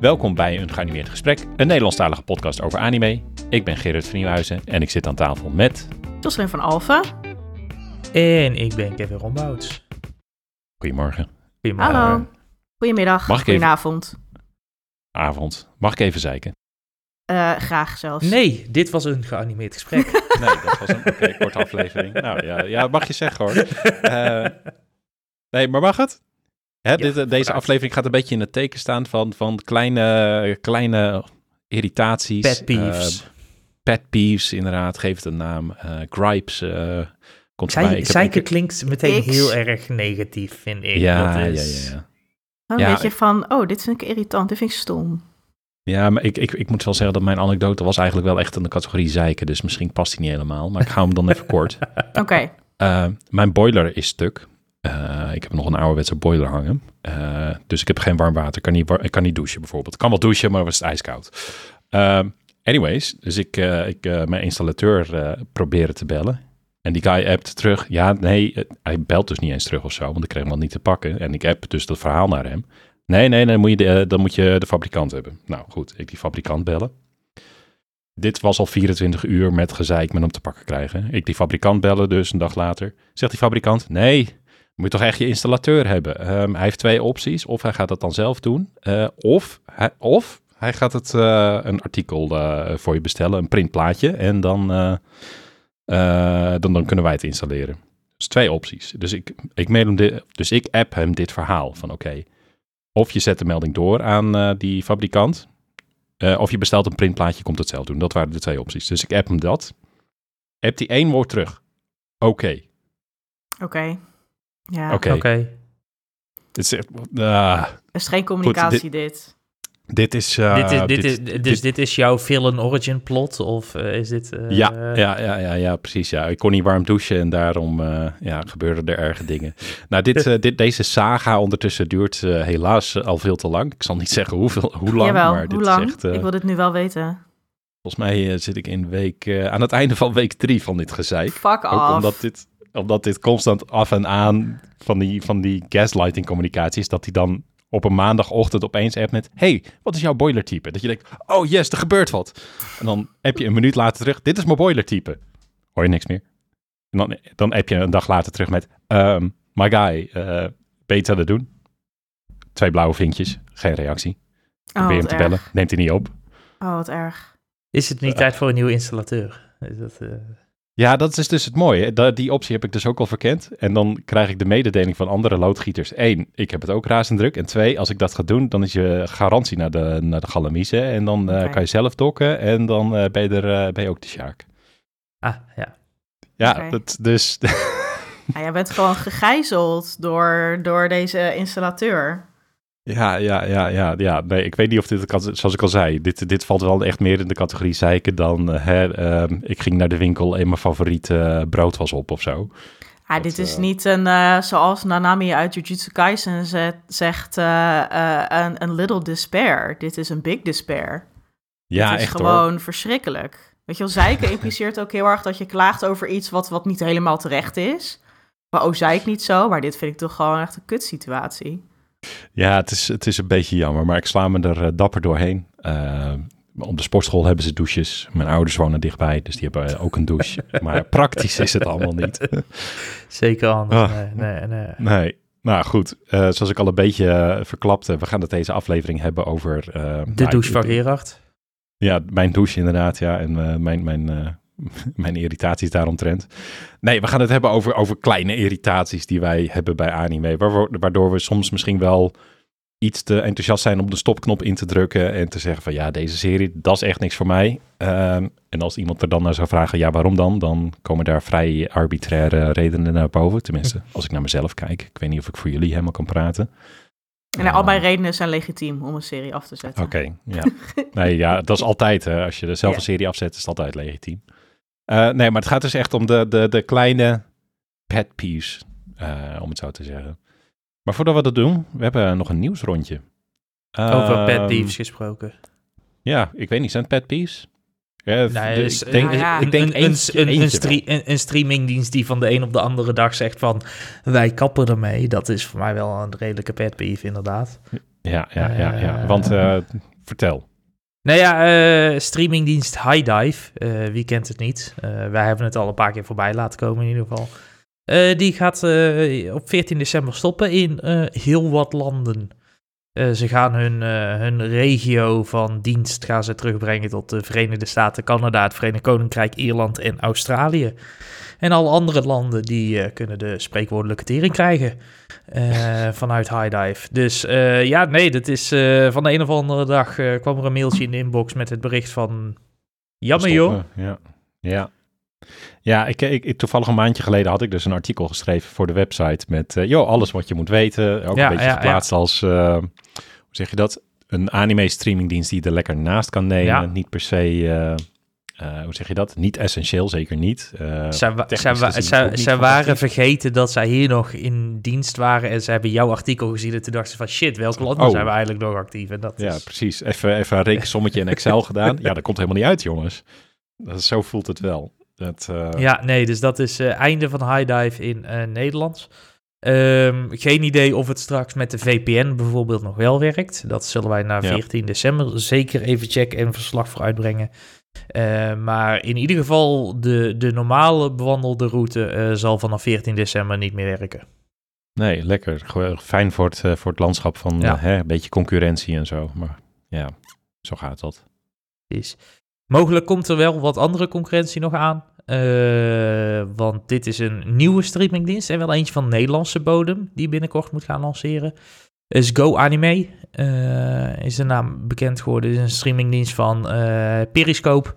Welkom bij een geanimeerd gesprek, een Nederlandstalige podcast over anime. Ik ben Gerard van Nieuwenhuizen en ik zit aan tafel met... Jocelyn van Alphen. En ik ben Kevin Rombouts. Goedemorgen. Goedemorgen. Hallo. Goedemiddag. Goedenavond. Avond. Mag ik even zeiken? Graag zelfs. Nee, dit was een geanimeerd gesprek. Nee, dat was een korte aflevering. Nou ja, mag je zeggen hoor. Nee, maar mag het? Hè, ja, deze aflevering gaat een beetje in het teken staan van kleine irritaties. Pet peeves. Inderdaad. Geef het een naam. Gripes. Zeiken klinkt meteen heel erg negatief, vind ik. Een beetje van, dit vind ik irritant, dit vind ik stom. Ja, maar ik moet wel zeggen dat mijn anekdote was eigenlijk wel echt in de categorie zeiken. Dus misschien past die niet helemaal, maar ik hou hem dan even kort. Oké. Mijn boiler is stuk. Ik heb nog een ouderwetse boiler hangen. Dus ik heb geen warm water. Ik kan niet douchen bijvoorbeeld. Ik kan wel douchen, maar was het ijskoud. Anyways, dus ik mijn installateur probeerde te bellen. En die guy appt terug. Ja, nee, hij belt dus niet eens terug of zo. Want ik kreeg hem al niet te pakken. En ik app dus dat verhaal naar hem. Nee, dan moet je de fabrikant hebben. Nou goed, ik die fabrikant bellen. Dit was al 24 uur met gezeik met hem te pakken krijgen. Ik die fabrikant bellen dus een dag later. Zegt die fabrikant, nee, moet je toch echt je installateur hebben. Hij heeft twee opties. Of hij gaat dat dan zelf doen. Of hij gaat het een artikel voor je bestellen. Een printplaatje. En dan kunnen wij het installeren. Dus twee opties. Dus ik app hem dit verhaal van oké. Of je zet de melding door aan die fabrikant. Of je bestelt een printplaatje, komt het zelf doen. Dat waren de twee opties. Dus ik app hem dat. App die één woord terug. Oké. Ja. Oké. Het is geen communicatie, goed, dit. Dit is jouw villain origin plot? Of is dit... Ja, precies. Ja. Ik kon niet warm douchen en daarom gebeurden er erge dingen. Nou, deze saga ondertussen duurt helaas al veel te lang. Ik zal niet zeggen hoe lang. Jawel, maar dit hoe lang? Is echt, ik wil dit nu wel weten. Volgens mij zit ik in aan het einde van week 3 van dit gezeik. Fuck off. Omdat dit constant af en aan van die gaslighting communicatie is, dat die dan op een maandagochtend opeens app met, hey, wat is jouw boilertype? Dat je denkt, oh yes, er gebeurt wat. En dan app je een minuut later terug, dit is mijn boilertype. Hoor je niks meer. En dan app je een dag later terug met, my guy, beter dat doen. 2 blauwe vinkjes, geen reactie. Probeer hem te bellen, neemt hij niet op. Oh, wat erg. Is het niet tijd voor een nieuwe installateur? Is dat... Ja, dat is dus het mooie. Die optie heb ik dus ook al verkend. En dan krijg ik de mededeling van andere loodgieters. 1, ik heb het ook razend druk. En 2, als ik dat ga doen, dan is je garantie naar de galamiezen. En dan kan je zelf dokken. En dan ben je ook de sjaak. Ah, ja. Ja, okay. Dus... Ja, jij bent gewoon gegijzeld door deze installateur. Ja. Nee, ik weet niet of dit, zoals ik al zei, dit valt wel echt meer in de categorie zeiken dan ik ging naar de winkel en mijn favoriete brood was op of zo. Ja, dit is niet een, zoals Nanami uit Jujutsu Kaisen zegt, een little despair. Dit is een big despair. Ja, echt hoor. Het is gewoon verschrikkelijk. Weet je wel, zeiken impliceert ook heel erg dat je klaagt over iets wat niet helemaal terecht is. Maar zeik niet zo, maar dit vind ik toch gewoon echt een kutsituatie. Ja, het is een beetje jammer, maar ik sla me er dapper doorheen. Op de sportschool hebben ze douches. Mijn ouders wonen dichtbij, dus die hebben ook een douche. Maar praktisch is het allemaal niet. Zeker anders, Nee. Nou goed, zoals ik al een beetje verklapte, we gaan het deze aflevering hebben over... de douche van Gerard. Ja, mijn douche inderdaad, ja. En mijn irritaties daaromtrent. Nee, we gaan het hebben over kleine irritaties die wij hebben bij anime. Waardoor we soms misschien wel iets te enthousiast zijn om de stopknop in te drukken en te zeggen van ja, deze serie, dat is echt niks voor mij. En als iemand er dan naar zou vragen, ja, waarom dan? Dan komen daar vrij arbitraire redenen naar boven. Tenminste, als ik naar mezelf kijk. Ik weet niet of ik voor jullie helemaal kan praten. En al mijn redenen zijn legitiem om een serie af te zetten. Oké, ja. Nee, ja, dat is altijd, hè. Als je zelf een serie afzet, is het altijd legitiem. Nee, maar het gaat dus echt om de kleine pet peeves, om het zo te zeggen. Maar voordat we dat doen, we hebben nog een nieuwsrondje. Over pet peeves gesproken. Ja, ik weet niet, zijn het pet peeves? Een streamingdienst die van de een op de andere dag zegt van wij kappen ermee, dat is voor mij wel een redelijke pet peeve inderdaad. Ja. Want vertel. Nou ja, streamingdienst High Dive, wie kent het niet? Wij hebben het al een paar keer voorbij laten komen in ieder geval. Die gaat op 14 december stoppen in heel wat landen. Ze gaan hun regio van dienst gaan ze terugbrengen tot de Verenigde Staten, Canada, het Verenigd Koninkrijk, Ierland en Australië. En alle andere landen die kunnen de spreekwoordelijke tering krijgen vanuit High Dive. Dus dat is van de een of andere dag kwam er een mailtje in de inbox met het bericht van jammer joh. Ja, ik toevallig een maandje geleden had ik dus een artikel geschreven voor de website met alles wat je moet weten. Ook een beetje geplaatst als, hoe zeg je dat, een anime streamingdienst die je er lekker naast kan nemen. Ja. Niet per se, hoe zeg je dat, niet essentieel, zeker niet. Zij waren vergeten dat zij hier nog in dienst waren en ze hebben jouw artikel gezien en toen dachten ze van shit, welk land zijn we eigenlijk nog actief? En dat precies. Even een rekensommetje in Excel gedaan. Ja, dat komt helemaal niet uit, jongens. Zo voelt het wel. Dus dat is einde van High Dive in Nederland. Geen idee of het straks met de VPN bijvoorbeeld nog wel werkt. Dat zullen wij na 14 december zeker even checken en verslag voor uitbrengen. Maar in ieder geval de normale bewandelde route zal vanaf 14 december niet meer werken. Nee, lekker. Fijn voor het landschap van een beetje concurrentie en zo. Maar ja, zo gaat dat. Precies. Mogelijk komt er wel wat andere concurrentie nog aan, want dit is een nieuwe streamingdienst en wel eentje van Nederlandse bodem die binnenkort moet gaan lanceren. Is GoAnime, is de naam bekend geworden, is een streamingdienst van Periscope.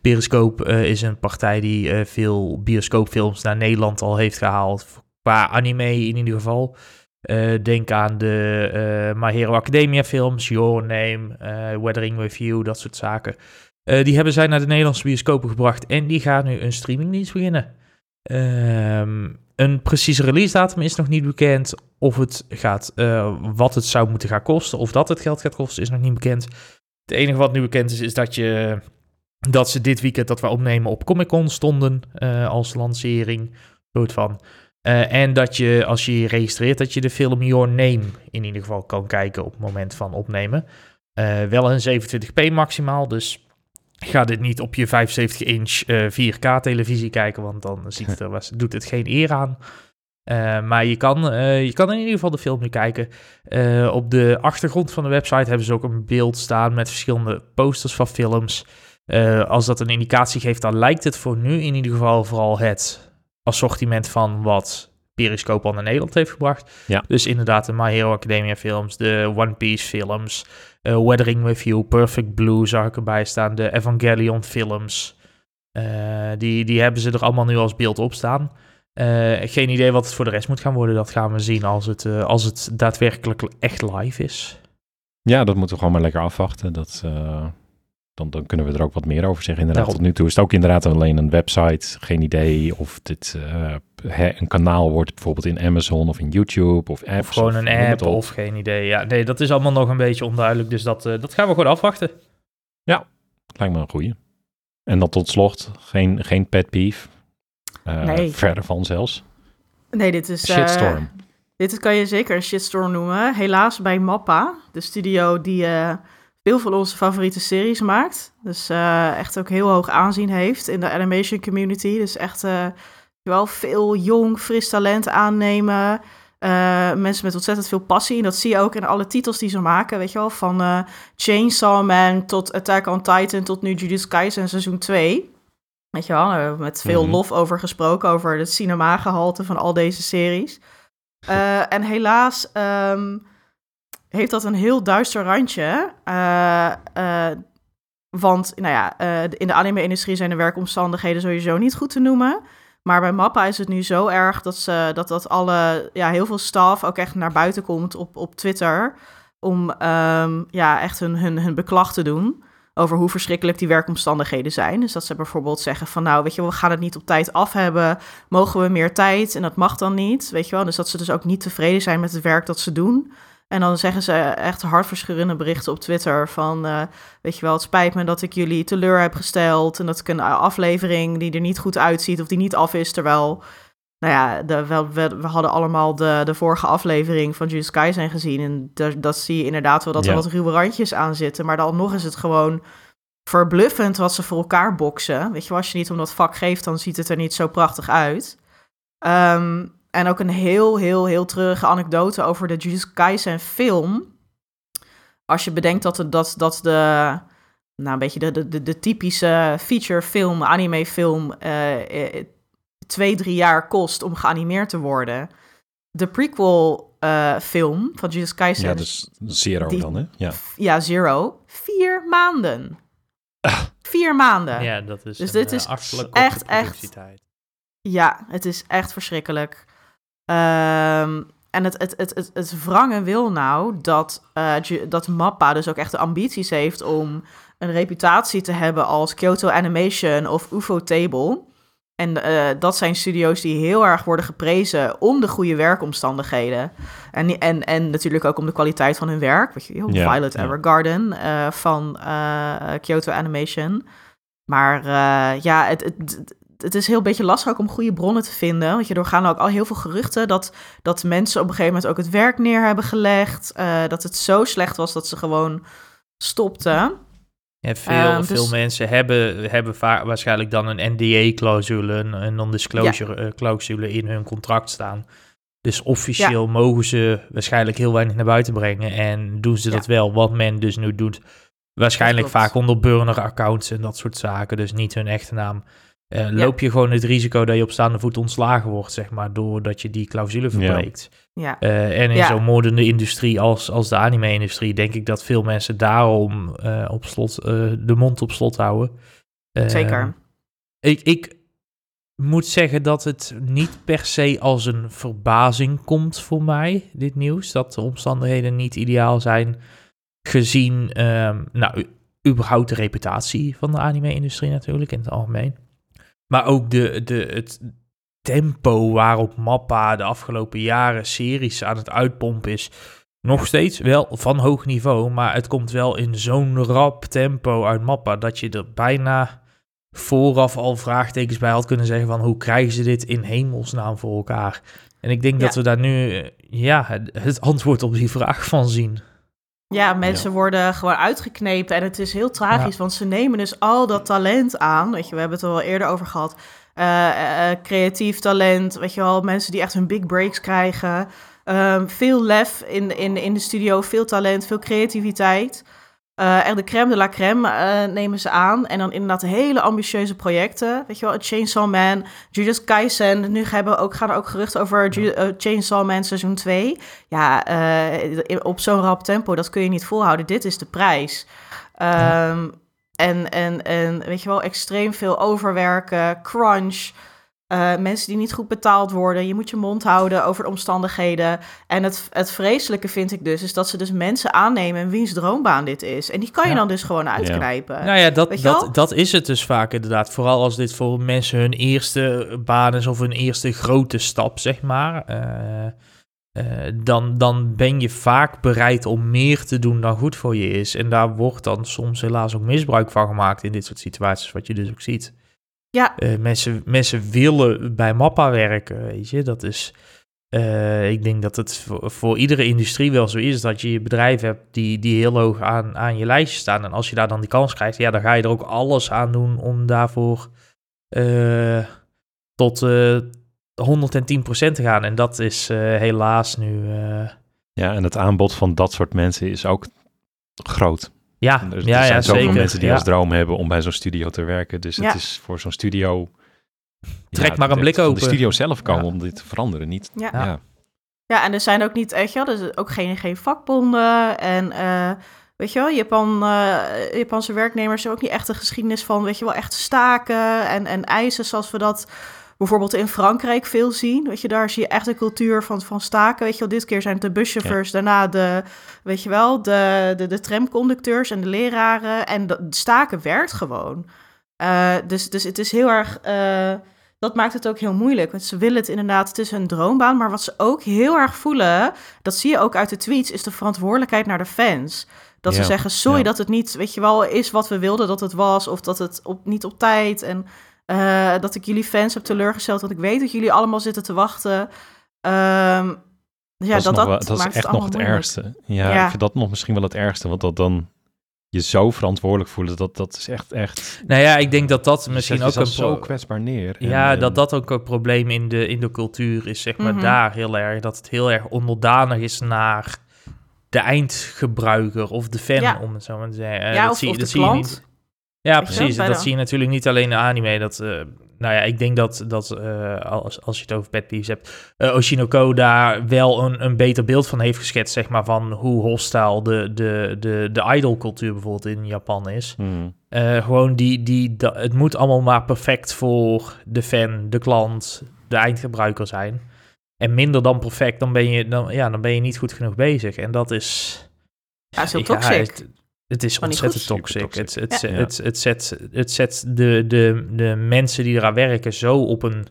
Periscope is een partij die veel bioscoopfilms naar Nederland al heeft gehaald, qua anime in ieder geval. Denk aan de My Hero Academia films, Your Name, Weathering With You, dat soort zaken. Die hebben zij naar de Nederlandse bioscopen gebracht en die gaat nu een streamingdienst beginnen. Een precieze release datum is nog niet bekend. Of het gaat, wat het zou moeten gaan kosten, of dat het geld gaat kosten, is nog niet bekend. Het enige wat nu bekend is, is dat ze dit weekend dat we opnemen op Comic-Con stonden als lancering. Soort van. En dat je, als je je registreert, dat je de film Your Name in ieder geval kan kijken op het moment van opnemen. Wel een 27p maximaal, dus ga dit niet op je 75-inch 4K televisie kijken, want dan doet het geen eer aan. Maar je kan in ieder geval de film nu kijken. Op de achtergrond van de website hebben ze ook een beeld staan met verschillende posters van films. Als dat een indicatie geeft, dan lijkt het voor nu in ieder geval vooral het assortiment van wat Periscope al naar Nederland heeft gebracht. Ja. Dus inderdaad de My Hero Academia films, de One Piece films, Weathering With You, Perfect Blue zag ik erbij staan, de Evangelion films. Die hebben ze er allemaal nu als beeld op staan. Geen idee wat het voor de rest moet gaan worden. Dat gaan we zien als het daadwerkelijk echt live is. Ja, dat moeten we gewoon maar lekker afwachten. Dan kunnen we er ook wat meer over zeggen. Inderdaad, tot nu toe is het ook inderdaad alleen een website. Geen idee of dit een kanaal wordt bijvoorbeeld in Amazon of in YouTube of apps. Of gewoon een app of geen idee. Ja, nee, dat is allemaal nog een beetje onduidelijk. Dus dat gaan we gewoon afwachten. Ja, lijkt me een goeie. En dan tot slot, geen pet peeve. Nee. Verder van zelfs. Nee, dit is... Shitstorm. Dit kan je zeker een shitstorm noemen. Helaas bij Mappa, de studio die... heel veel onze favoriete series maakt. Dus echt ook heel hoog aanzien heeft in de animation community. Dus echt wel veel jong, fris talent aannemen. Mensen met ontzettend veel passie. En dat zie je ook in alle titels die ze maken. Weet je wel, van Chainsaw Man tot Attack on Titan tot nu Jujutsu Kaisen seizoen 2. Weet je wel, daar hebben we met veel lof over gesproken. Over het cinema-gehalte van al deze series. En helaas... heeft dat een heel duister randje. Want in de anime-industrie zijn de werkomstandigheden sowieso niet goed te noemen. Maar bij Mappa is het nu zo erg dat alle heel veel staf ook echt naar buiten komt op Twitter. Om echt hun beklag te doen over hoe verschrikkelijk die werkomstandigheden zijn. Dus dat ze bijvoorbeeld zeggen van we gaan het niet op tijd af hebben. Mogen we meer tijd? En dat mag dan niet, weet je wel. Dus dat ze dus ook niet tevreden zijn met het werk dat ze doen. En dan zeggen ze echt hartverscheurende berichten op Twitter van... het spijt me dat ik jullie teleur heb gesteld... en dat ik een aflevering die er niet goed uitziet of die niet af is... terwijl Nou ja, we hadden allemaal de vorige aflevering van Jujutsu Kaisen gezien. En dat zie je inderdaad wel dat er wat ruwe randjes aan zitten. Maar dan nog is het gewoon verbluffend wat ze voor elkaar boksen. Weet je, als je niet om dat vak geeft, dan ziet het er niet zo prachtig uit. En ook een heel, heel, heel treurige anekdote over de Jujutsu Kaisen film. Als je bedenkt dat de typische featurefilm, animefilm 2-3 jaar kost om geanimeerd te worden. De prequel film van Jujutsu Kaisen... Ja, dus Zero dan, hè? Ja, Zero. 4 maanden. 4 maanden. Ja, dat is dus dit is echt, echt... Ja, het is echt verschrikkelijk. En het wrange wil nou dat Mappa dus ook echt de ambities heeft om een reputatie te hebben als Kyoto Animation of UFO Table. En dat zijn studio's die heel erg worden geprezen om de goede werkomstandigheden. En natuurlijk ook om de kwaliteit van hun werk. Weet je, Violet Evergarden van Kyoto Animation. Maar het is heel beetje lastig ook om goede bronnen te vinden. Want er gaan ook al heel veel geruchten dat mensen op een gegeven moment ook het werk neer hebben gelegd. Dat het zo slecht was dat ze gewoon stopten. En veel mensen hebben waarschijnlijk dan een NDA-clausule, een non-disclosure-clausule in hun contract staan. Dus officieel mogen ze waarschijnlijk heel weinig naar buiten brengen. En doen ze dat wel, wat men dus nu doet. Waarschijnlijk vaak onder burner-accounts en dat soort zaken. Dus niet hun echte naam. Loop je gewoon het risico dat je op staande voet ontslagen wordt, zeg maar, doordat je die clausule verbreekt. Ja. En in zo'n moordende industrie als de anime-industrie, denk ik dat veel mensen daarom de mond op slot houden. Zeker. Ik moet zeggen dat het niet per se als een verbazing komt voor mij, dit nieuws. Dat de omstandigheden niet ideaal zijn gezien, überhaupt de reputatie van de anime-industrie natuurlijk in het algemeen. Maar ook het tempo waarop Mappa de afgelopen jaren series aan het uitpompen is. Nog steeds wel van hoog niveau, maar het komt wel in zo'n rap tempo uit Mappa dat je er bijna vooraf al vraagtekens bij had kunnen zeggen van hoe krijgen ze dit in hemelsnaam voor elkaar? En ik denk dat we daar nu het antwoord op die vraag van zien. Ja, mensen worden gewoon uitgeknepen en het is heel tragisch, want ze nemen dus al dat talent aan. Weet je, we hebben het er wel eerder over gehad. Creatief talent, weet je wel, mensen die echt hun big breaks krijgen. Veel lef in de studio, veel talent, veel creativiteit. Echt de crème de la crème nemen ze aan. En dan inderdaad hele ambitieuze projecten. Weet je wel, Chainsaw Man, Jujutsu Kaisen. Nu gaan er ook geruchten over Chainsaw Man seizoen 2. Ja, op zo'n rap tempo, dat kun je niet volhouden. Dit is de prijs. En weet je wel, extreem veel overwerken, crunch... mensen die niet goed betaald worden. Je moet je mond houden over de omstandigheden. En het vreselijke vind ik dus... is dat ze dus mensen aannemen wiens droombaan dit is. En die kan je dan dus gewoon uitknijpen. Ja. Nou ja, dat is het dus vaak inderdaad. Vooral als dit voor mensen hun eerste baan is... of hun eerste grote stap, zeg maar. Dan ben je vaak bereid om meer te doen dan goed voor je is. En daar wordt dan soms helaas ook misbruik van gemaakt... in dit soort situaties, wat je dus ook ziet. Ja. Mensen willen bij Mappa werken, weet je. Dat is, ik denk dat het voor iedere industrie wel zo is... dat je bedrijven hebt die heel hoog aan je lijstje staan. En als je daar dan die kans krijgt... ja, dan ga je er ook alles aan doen om daarvoor tot 110% te gaan. En dat is helaas nu... Ja, en het aanbod van dat soort mensen is ook groot... Ja, er zijn zoveel mensen die als droom hebben om bij zo'n studio te werken. Dus het is voor zo'n studio... Trek maar een blik open. De studio zelf komen om dit te veranderen, niet... Ja, en er zijn ook niet echt... Ja, er zijn ook geen vakbonden. En weet je wel, Japanse werknemers hebben ook niet echt een geschiedenis van... weet je wel, echt staken en eisen zoals we dat... bijvoorbeeld in Frankrijk veel zien. Weet je, daar zie je echt een cultuur van staken. Weet je wel, dit keer zijn het de buschauffeurs, daarna de tramconducteurs en de leraren. En de staken werkt gewoon. Dus het is heel erg... dat maakt het ook heel moeilijk. Want ze willen het inderdaad, het is hun droombaan. Maar wat ze ook heel erg voelen, dat zie je ook uit de tweets, is de verantwoordelijkheid naar de fans. Dat ze zeggen, sorry dat het niet, weet je wel, is wat we wilden dat het was. Of dat het niet op tijd en... Dat ik jullie fans heb teleurgesteld. Want ik weet dat jullie allemaal zitten te wachten. Ja, dat is echt nog het ergste. Ja, ik vind dat nog misschien wel het ergste. Want dat dan je zo verantwoordelijk voelen, dat is echt... Nou ja, ik denk dat misschien ook... zo kwetsbaar neer. Ja, dat ook een probleem in de cultuur is, zeg maar, daar heel erg. Dat het heel erg onderdanig is naar de eindgebruiker of de fan, om het zo maar te zeggen. Ja, dat of de klant. Ja, precies. Dat zie je natuurlijk niet alleen in de anime. Nou ja, ik denk als je het over pet peeves hebt, Oshinoko daar wel een beter beeld van heeft geschetst, zeg maar, van hoe hostile de idol-cultuur bijvoorbeeld in Japan is. Gewoon het moet allemaal maar perfect voor de fan, de klant, de eindgebruiker zijn. En minder dan perfect, dan ben je niet goed genoeg bezig. En dat is... Ja, is heel toxic. Het is ontzettend toxic. Het zet de mensen die eraan werken zo op een...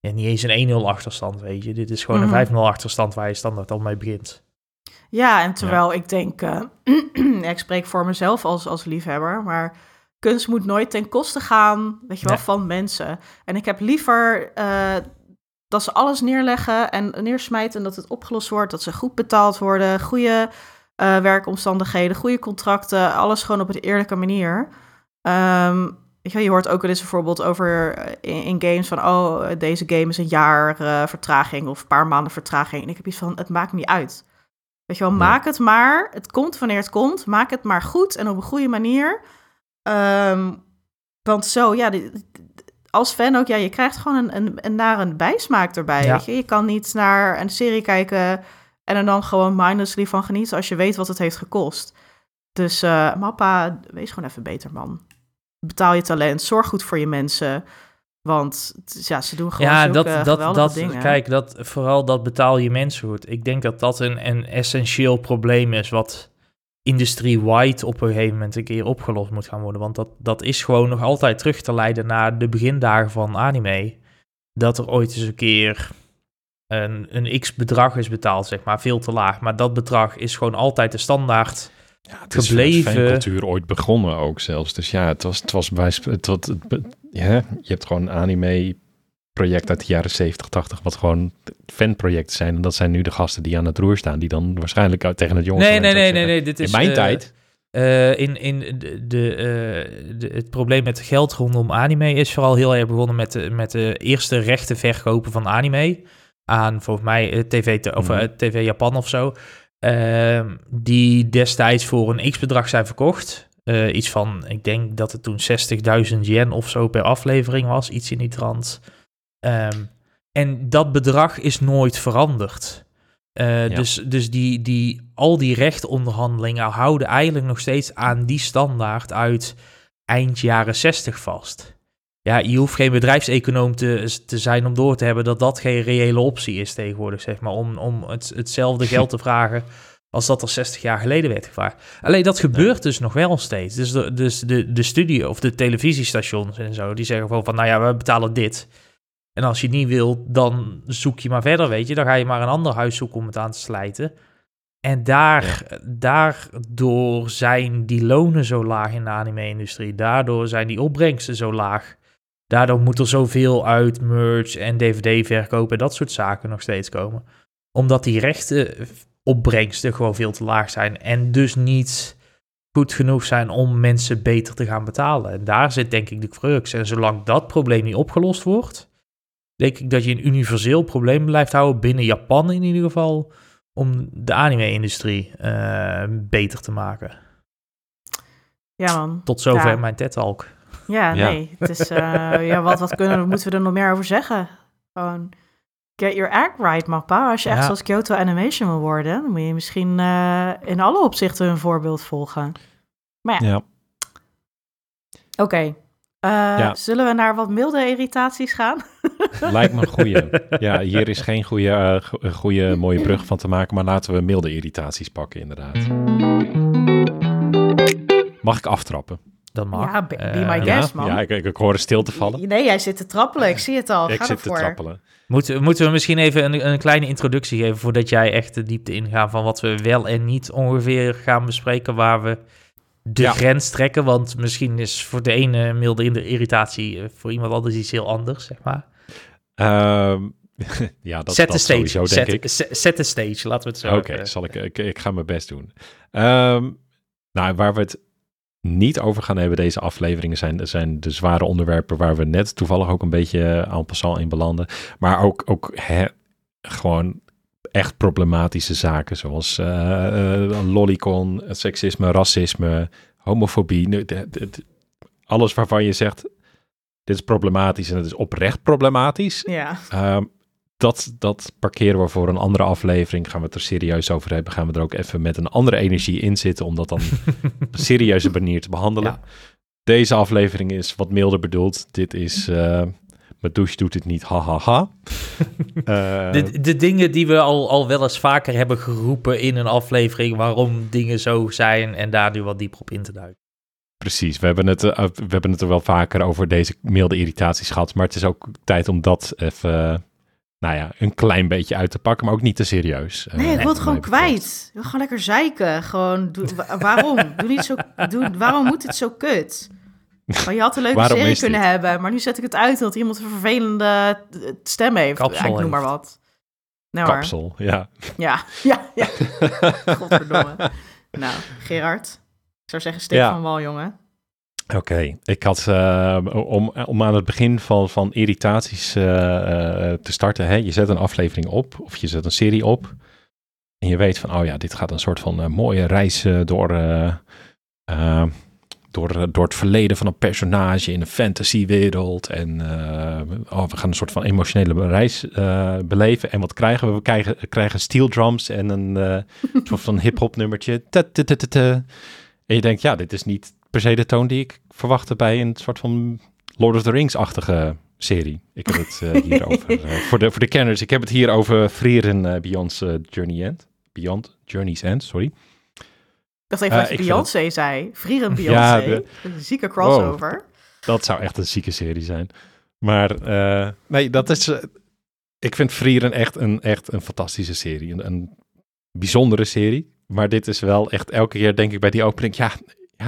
Ja, niet eens een 1-0 achterstand, weet je. Dit is gewoon een 5-0 achterstand waar je standaard al mee begint. Ja, en terwijl ik denk... ik spreek voor mezelf als liefhebber, maar... kunst moet nooit ten koste gaan, weet je wel, van mensen. En ik heb liever... dat ze alles neerleggen en neersmijten en dat het opgelost wordt, dat ze goed betaald worden, goede werkomstandigheden, goede contracten, alles gewoon op een eerlijke manier. Je hoort ook wel eens bijvoorbeeld over in games van, deze game is een jaar vertraging of een paar maanden vertraging. En ik heb iets van, het maakt niet uit. Weet je wel, maak het maar, het komt wanneer het komt, maak het maar goed en op een goede manier. Want zo, ja... Als fan ook, ja, je krijgt gewoon een nare bijsmaak erbij. Ja. Weet je? Je kan niet naar een serie kijken en er dan gewoon mindlessly van genieten als je weet wat het heeft gekost. Dus Mappa, wees gewoon even beter, man. Betaal je talent, zorg goed voor je mensen. Want ja, ze doen gewoon geweldige dingen. Kijk, vooral dat betaal je mensen goed. Ik denk dat een essentieel probleem is wat industry-wide op een gegeven moment een keer opgelost moet gaan worden. Want dat is gewoon nog altijd terug te leiden naar de begindagen van anime. Dat er ooit eens een keer een x-bedrag is betaald, zeg maar, veel te laag. Maar dat bedrag is gewoon altijd de standaard gebleven. Het is de cultuur ooit begonnen ook zelfs. Dus ja, het was bij... je hebt gewoon anime... project uit de jaren 70, 80, wat gewoon fanprojecten zijn. En dat zijn nu de gasten die aan het roer staan, die dan waarschijnlijk tegen het jongens... Nee, dit is... In mijn tijd... Het probleem met geld rondom anime is vooral heel erg begonnen met de eerste rechten verkopen van anime aan, volgens mij, TV Japan of zo. Die destijds voor een x-bedrag zijn verkocht... iets van, ik denk dat het toen 60.000 yen of zo per aflevering was, iets in die trant. En dat bedrag is nooit veranderd. Dus al die rechtonderhandelingen houden eigenlijk nog steeds aan die standaard uit eind jaren 60 vast. Ja, je hoeft geen bedrijfseconoom te zijn om door te hebben dat geen reële optie is tegenwoordig, zeg maar, om hetzelfde geld te vragen... als dat al 60 jaar geleden werd gevraagd. Alleen dat gebeurt dus nog wel steeds. Dus de studio of de televisiestations en zo... die zeggen gewoon van, nou ja, we betalen dit. En als je het niet wilt, dan zoek je maar verder, weet je. Dan ga je maar een ander huis zoeken om het aan te slijten. En daardoor zijn die lonen zo laag in de anime-industrie. Daardoor zijn die opbrengsten zo laag. Daardoor moet er zoveel uit merch en dvd-verkoop... en dat soort zaken nog steeds komen. Omdat die rechten... opbrengsten gewoon veel te laag zijn en dus niet goed genoeg zijn om mensen beter te gaan betalen. En daar zit denk ik de crux. En zolang dat probleem niet opgelost wordt, denk ik dat je een universeel probleem blijft houden, binnen Japan in ieder geval, om de anime-industrie beter te maken. Ja, man. Tot zover mijn TED-talk. Ja, nee. Het is, moeten we er nog meer over zeggen? Gewoon... Get your act right, Mappa. Als je echt zoals Kyoto Animation wil worden... dan moet je misschien in alle opzichten een voorbeeld volgen. Maar ja. Oké. Zullen we naar wat milde irritaties gaan? Lijkt me een goeie. Ja, hier is geen goede mooie brug van te maken... maar laten we milde irritaties pakken, inderdaad. Mag ik aftrappen? Dat mag. Ja, be my guest, man. Ja, ik hoor een stilte vallen. Nee, jij zit te trappelen. Ik zie het al. Ik zit te trappelen. Moeten we misschien even een kleine introductie geven... voordat jij echt de diepte ingaat van wat we wel en niet ongeveer gaan bespreken... waar we de grens trekken. Want misschien is voor de ene milde irritatie voor iemand anders iets heel anders, zeg maar. Ja, dat is sowieso, denk ik. Set the stage, laten we het zo. Oké, ik ga mijn best doen. Nou, waar we het niet over gaan hebben deze afleveringen zijn de zware onderwerpen waar we net toevallig ook een beetje aan passant in belanden. Maar ook gewoon echt problematische zaken zoals lolicon, seksisme, racisme, homofobie. Alles waarvan je zegt, dit is problematisch en het is oprecht problematisch. Ja. Dat parkeren we voor een andere aflevering. Gaan we het er serieus over hebben. Gaan we er ook even met een andere energie in zitten om dat dan op een serieuze manier te behandelen. Ja. Deze aflevering is wat milder bedoeld. Dit is... mijn douche doet het niet, hahaha. De dingen die we al wel eens vaker hebben geroepen in een aflevering, waarom dingen zo zijn en daar nu wat dieper op in te duiken. Precies, we hebben het er wel vaker over deze milde irritaties gehad, maar het is ook tijd om dat even... een klein beetje uit te pakken, maar ook niet te serieus. Nee, ik wil het gewoon kwijt. Ik wil gewoon lekker zeiken. Gewoon, waarom? Waarom moet het zo kut? Maar je had een leuke serie kunnen hebben, maar nu zet ik het uit dat iemand een vervelende stem heeft. Kapsel, ik noem maar wat. Kapsel, ja. Ja. Godverdomme. Gerard. Ik zou zeggen, steek van wal, jongen. Oké, ik had om aan het begin van irritaties te starten. Hè? Je zet een aflevering op of je zet een serie op. En je weet van, dit gaat een soort van mooie reis door het verleden van een personage in een fantasywereld. En we gaan een soort van emotionele reis beleven. En wat krijgen we? We krijgen steel drums en een soort van hip-hop nummertje. En je denkt, dit is niet per se de toon die ik verwachtte bij een soort van Lord of the Rings-achtige serie. Ik heb het hier over. Voor de kenners, ik heb het hier over Frieren Beyond Journey's End, sorry. Ik dacht even dat je Beyoncé zei. Frieren Beyoncé. Ja, een zieke crossover. Wow, dat zou echt een zieke serie zijn. Maar dat is... ik vind Frieren echt een fantastische serie. Een bijzondere serie. Maar dit is wel echt elke keer, denk ik, bij die opening... Ja,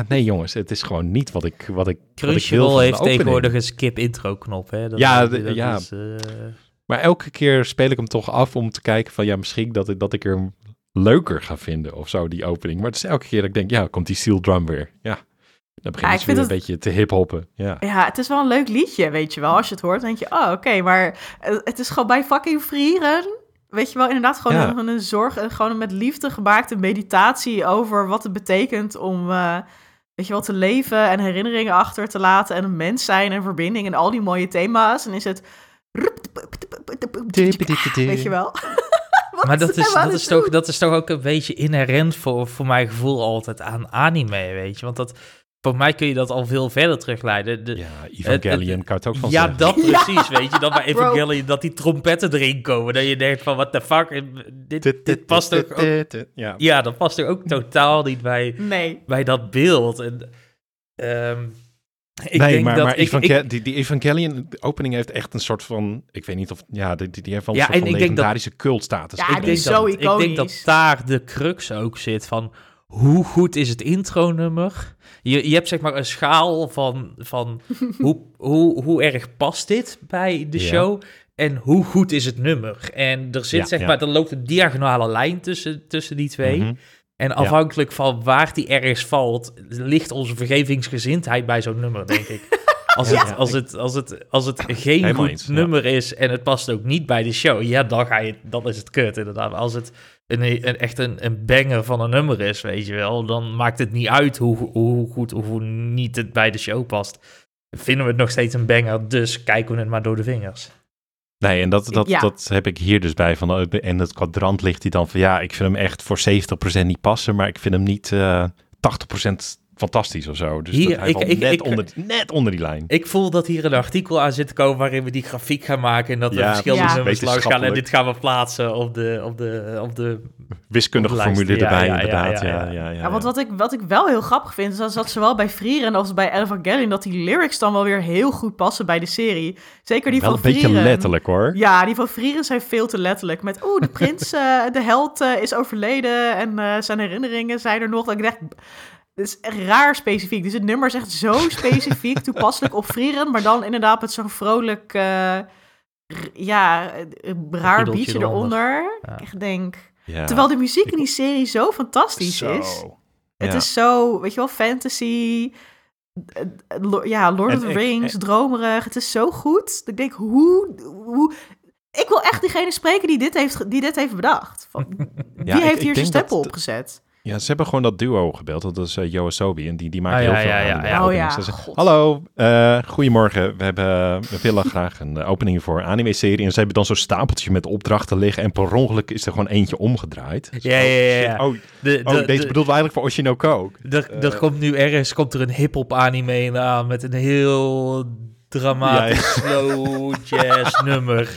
nee jongens, het is gewoon niet wat ik Crunchyroll heeft tegenwoordig een skip-intro-knop, hè? Dat is, maar elke keer speel ik hem toch af om te kijken van... misschien dat ik er... leuker gaan vinden of zo, die opening. Maar het is elke keer dat ik denk, komt die steel drum weer. Ja, dan begint het weer een beetje te hip-hoppen. Ja, het is wel een leuk liedje, weet je wel. Als je het hoort, denk je, oké, maar het is gewoon bij fucking Frieren. Weet je wel, inderdaad gewoon een zorg... gewoon een met liefde gemaakte meditatie over wat het betekent om... weet je wel, te leven en herinneringen achter te laten... en een mens zijn en verbinding en al die mooie thema's. En is het... Weet je wel... Maar dat is toch ook een beetje inherent voor mijn gevoel altijd aan anime, weet je. Want dat, voor mij kun je dat al veel verder terugleiden. Evangelion kan het ook van zeggen. Dat precies, weet je. Dat bij Evangelion dat die trompetten erin komen. Dat je denkt van, what the fuck, dit past toch ook... Ja, dat past toch ook totaal niet bij dat beeld. En... die Evangelion-opening heeft echt een soort van... Ik weet niet of... die heeft wel een soort van legendarische cultstatus. Ja, ik denk zo iconisch. Ik denk dat daar de crux ook zit van... Hoe goed is het intronummer? Je hebt zeg maar een schaal van hoe erg past dit bij de show... En hoe goed is het nummer? En er zit maar... Er loopt een diagonale lijn tussen die twee... Mm-hmm. En afhankelijk van waar die ergens valt, ligt onze vergevingsgezindheid bij zo'n nummer, denk ik. Als het geen helemaal goed nummer is en het past ook niet bij de show, dan is het kut inderdaad. Als het echt een banger van een nummer is, weet je wel, dan maakt het niet uit hoe goed of hoe niet het bij de show past. Vinden we het nog steeds een banger, dus kijken we het maar door de vingers. Nee, en dat heb ik hier dus bij. En dat kwadrant ligt hij dan van... ik vind hem echt voor 70% niet passen... maar ik vind hem niet 80% fantastisch of zo. Dus hier, net onder die lijn. Ik voel dat hier een artikel aan zit te komen... waarin we die grafiek gaan maken... en dat we verschillende nummers langs gaan... en dit gaan we plaatsen op de wiskundige formule erbij, inderdaad. Ja, want wat ik wel heel grappig vind... is dat zowel bij Frieren als bij Evangelion... dat die lyrics dan wel weer heel goed passen bij de serie. Zeker die wel van Frieren. Wel een beetje letterlijk, hoor. Ja, die van Frieren zijn veel te letterlijk. Met de prins, de held is overleden... en zijn herinneringen zijn er nog. Dat ik dacht... Dit is echt raar specifiek. Dus het nummer is echt zo specifiek toepasselijk op Frieren, maar dan inderdaad met zo'n vrolijk raar biertje eronder. Ja. Ik denk... Ja. Terwijl de muziek in die serie zo fantastisch is. Het is zo, weet je wel, fantasy... Lord of the Rings, dromerig. Het is zo goed. Ik denk, hoe... Ik wil echt diegene spreken die dit heeft bedacht. Die heeft hier zijn stempel op gezet. Ja, ze hebben gewoon dat duo gebeld. Dat is Yoasobi. En die maakt heel veel aan de openings. Dus, hallo, goedemorgen. We willen graag een opening voor een anime-serie. En ze hebben dan zo'n stapeltje met opdrachten liggen. En per ongeluk is er gewoon eentje omgedraaid. Ja. Deze bedoelt eigenlijk voor Oshinoko. Er komt nu er een hip-hop anime aan met een heel... dramatisch, slow jazz nummer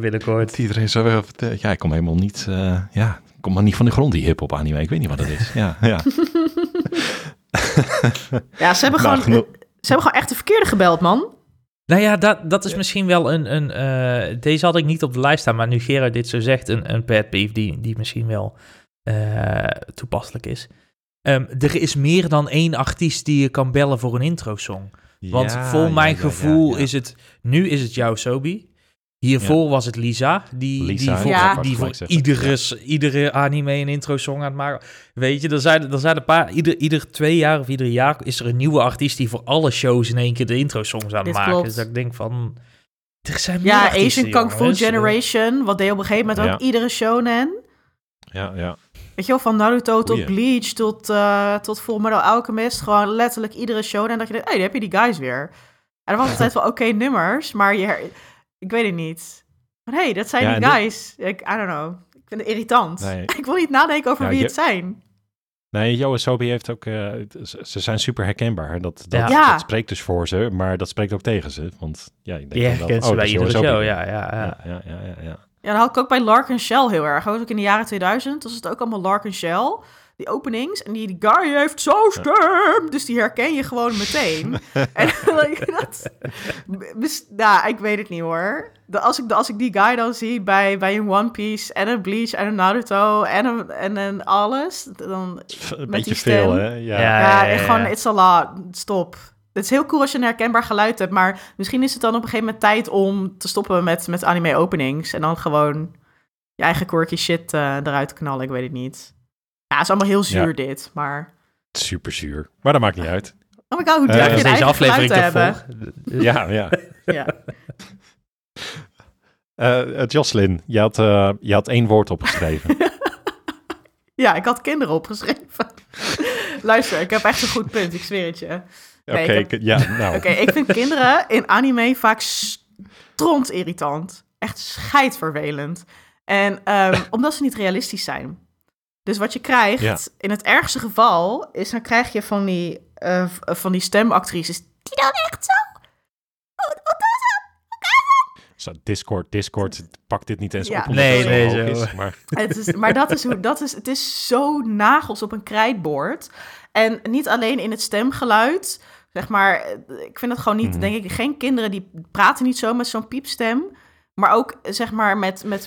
binnenkort. Iedereen zo wel vertellen. Ja, ik kom helemaal niet... ik kom maar niet van de grond, die hip-hop anime. Ik weet niet wat dat is. Ja. Ze hebben gewoon echt de verkeerde gebeld, man. Nou ja, dat is misschien wel een deze had ik niet op de lijst staan, maar nu Gerard dit zo zegt, een pet peeve die misschien wel toepasselijk is. Er is meer dan één artiest die je kan bellen voor een intro-song. Want voor mijn gevoel is het... Nu is het Yoasobi. Hiervoor was het Lisa. Die voor iedere anime een intro-song aan het maken. Weet je, er zijn een paar... Ieder 2 jaar of ieder jaar is er een nieuwe artiest... die voor alle shows in één keer de intro-songs aan het maken. Klopt. Dus dat ik denk van... Er zijn meer artiesten, Asian Kung Fu Generation. Wat deed op een gegeven moment ook iedere shonen. Ja. Weet je wel, van Naruto tot Bleach tot Full Metal Alchemist. Gewoon letterlijk iedere show. En dat je denkt, hey, daar heb je die guys weer. En dat was altijd wel oké nummers, maar ik weet het niet. Maar hey, dat zijn die guys. I don't know. Ik vind het irritant. Nee. Ik wil niet nadenken over wie het zijn. Nee, Yoasobi heeft ook... ze zijn super herkenbaar. Dat spreekt dus voor ze, maar dat spreekt ook tegen ze. Want ik denk dat bij iedere show. Ja. Ja, dat had ik ook bij Lark en Shell heel erg. Ook in de jaren 2000 was het ook allemaal Lark en Shell. Die openings. En die guy heeft zo'n stem. Dus die herken je gewoon meteen. En ik weet het niet hoor. Als ik die guy dan zie bij een One Piece en een Bleach en een Naruto en alles. Dan een beetje veel, hè? Ja. Gewoon, it's a lot. Stop. Het is heel cool als je een herkenbaar geluid hebt, maar misschien is het dan op een gegeven moment tijd om te stoppen met anime openings en dan gewoon je eigen quirky shit eruit te knallen, ik weet het niet. Ja, het is allemaal heel zuur dit, maar... Super zuur, maar dat maakt niet uit. Oh my god, hoe duidelijk je eigen geluid te hebben. Ja. Jocelyn, je had 1 woord opgeschreven. Ja, ik had kinderen opgeschreven. Luister, ik heb echt een goed punt, ik zweer het je. Ik vind kinderen in anime vaak stront irritant. Echt scheidvervelend. En omdat ze niet realistisch zijn. Dus wat je krijgt, in het ergste geval, is dan krijg je van die stemactrices die dan echt zo... Zo, Discord pakt dit niet eens op. Het is zo nagels op een krijtbord. En niet alleen in het stemgeluid, zeg maar, ik vind dat gewoon niet, denk ik, geen kinderen die praten niet zo met zo'n piepstem, maar ook, zeg maar,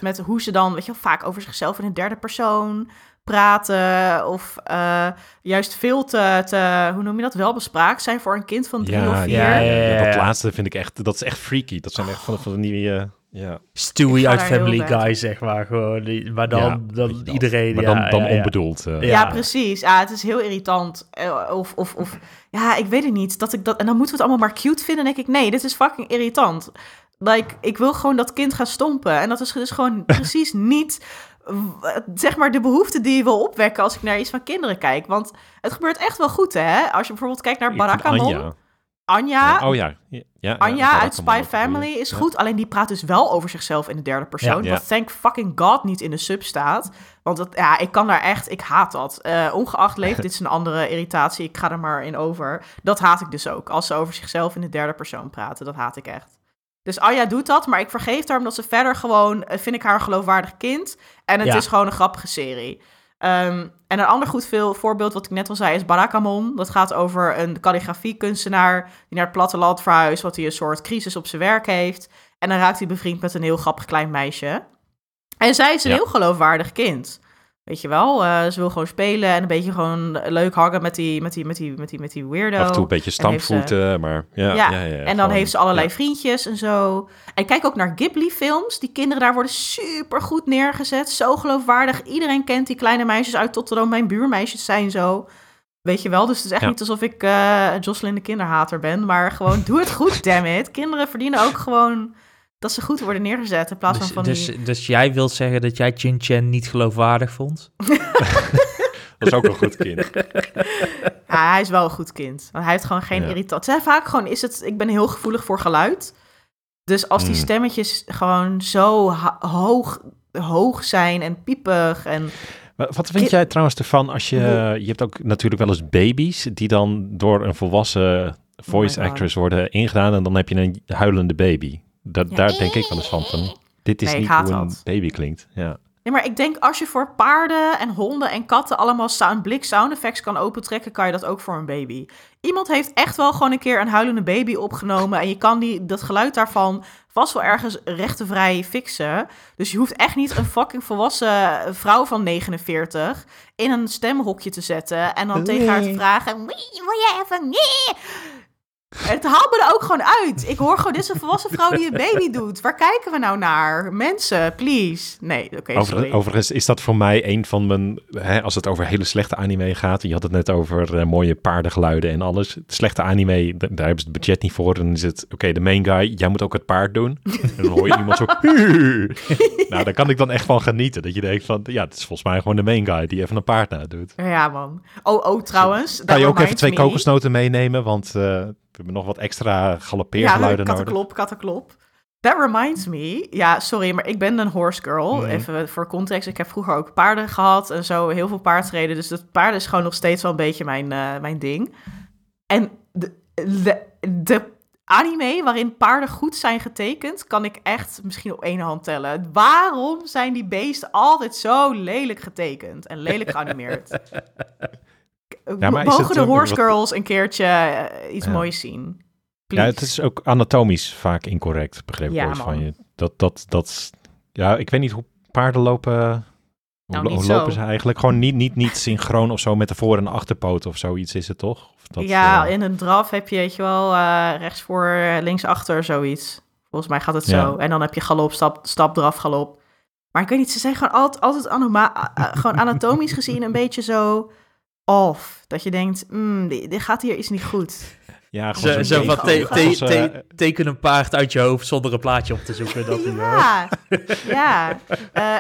met hoe ze dan, weet je wel, vaak over zichzelf in een derde persoon praten of juist veel te, hoe noem je dat, welbespraakt zijn voor een kind van 3 of 4. Ja. Dat laatste vind ik echt, dat is echt freaky. Dat zijn echt van die... Stewie uit Family Guy, zeg maar. Gewoon, maar dan iedereen... Maar dan onbedoeld. Ja, precies. Ah, het is heel irritant. Of, ik weet het niet. En dan moeten we het allemaal maar cute vinden. En denk ik, nee, dit is fucking irritant. Like, ik wil gewoon dat kind gaan stompen. En dat is dus gewoon precies niet... zeg maar de behoefte die je wil opwekken... als ik naar iets van kinderen kijk. Want het gebeurt echt wel goed, hè? Als je bijvoorbeeld kijkt naar Barakamon... Anja uit Spy Family is goed. Alleen die praat dus wel over zichzelf in de derde persoon. Wat thank fucking god niet in de sub staat. Want dat, ik kan daar echt... Ik haat dat. Ongeacht leeft, dit is een andere irritatie. Ik ga er maar in over. Dat haat ik dus ook. Als ze over zichzelf in de derde persoon praten. Dat haat ik echt. Dus Anja doet dat, maar ik vergeef haar omdat ze verder gewoon... vind ik haar een geloofwaardig kind. En het is gewoon een grappige serie. En een ander goed voorbeeld wat ik net al zei is Barakamon. Dat gaat over een kalligrafiekunstenaar die naar het platteland verhuist, wat hij een soort crisis op zijn werk heeft. En dan raakt hij bevriend met een heel grappig klein meisje. En zij is een heel geloofwaardig kind. Weet je wel, ze wil gewoon spelen en een beetje gewoon leuk hangen met die weirdo. Af en toe een beetje stampvoeten, maar ja. En dan gewoon, heeft ze allerlei vriendjes en zo. En kijk ook naar Ghibli-films. Die kinderen daar worden super goed neergezet. Zo geloofwaardig. Iedereen kent die kleine meisjes uit Totoro. Mijn buurmeisjes zijn zo. Weet je wel, dus het is echt niet alsof ik Jocelyn de kinderhater ben. Maar gewoon, doe het goed, damn it. Kinderen verdienen ook gewoon... dat ze goed worden neergezet in plaats van die... Dus jij wilt zeggen dat jij Chin Chen niet geloofwaardig vond? Dat is ook een goed kind. Ja, hij is wel een goed kind. Want hij heeft gewoon geen irritatie. Vaak gewoon is het... Ik ben heel gevoelig voor geluid. Dus als die stemmetjes gewoon zo hoog zijn en piepig en... Wat vind jij trouwens ervan als je... Je hebt ook natuurlijk wel eens baby's die dan door een volwassen voice actress worden ingedaan... en dan heb je een huilende baby... Daar denk ik wel eens van. Dit is niet hoe een baby klinkt. Ja. Nee, maar ik denk als je voor paarden en honden en katten... allemaal sound effects kan opentrekken... kan je dat ook voor een baby. Iemand heeft echt wel gewoon een keer een huilende baby opgenomen... en je kan dat geluid daarvan vast wel ergens rechtenvrij fixen. Dus je hoeft echt niet een fucking volwassen vrouw van 49... in een stemhokje te zetten en dan tegen haar te vragen... wil jij even... Het haalt me er ook gewoon uit. Ik hoor gewoon, dit is een volwassen vrouw die een baby doet. Waar kijken we nou naar? Mensen, please. Nee, oké, sorry. Overigens is dat voor mij een van mijn... als het over hele slechte anime gaat... je had het net over mooie paardengeluiden en alles. Slechte anime, daar hebben ze het budget niet voor. Dan is het, oké, de main guy, jij moet ook het paard doen. En dan hoor je iemand zo... Nou, daar kan ik dan echt van genieten. Dat je denkt van, ja, het is volgens mij gewoon de main guy... die even een paard nadoet. Ja, man. Oh, trouwens... Kan je ook even 2 kokosnoten meenemen, want... we hebben nog wat extra galoppeergeluiden nodig. Kattenklop. That reminds me. Ja, sorry, maar ik ben een horse girl. Nee. Even voor context. Ik heb vroeger ook paarden gehad en zo. Heel veel paardrijden. Dus dat paarden is gewoon nog steeds wel een beetje mijn ding. En de anime waarin paarden goed zijn getekend... kan ik echt misschien op 1 hand tellen. Waarom zijn die beesten altijd zo lelijk getekend en lelijk geanimeerd? Ja, maar mogen de horse girls een keertje iets moois zien? Please. Ja, het is ook anatomisch vaak incorrect, begreep ik van je. Dat, ik weet niet hoe paarden lopen. Hoe lopen ze eigenlijk? Gewoon niet synchroon of zo met de voor- en achterpoot of zoiets is het toch? Of dat, in een draf heb je, weet je wel, rechts voor, links achter, zoiets. Volgens mij gaat het zo. En dan heb je galop, stap, draf, galop. Maar ik weet niet, ze zijn gewoon altijd gewoon anatomisch gezien een beetje zo... Of dat je denkt, dit gaat hier iets niet goed. Ja, gewoon zo van teken een paard uit je hoofd zonder een plaatje op te zoeken. Dat ja.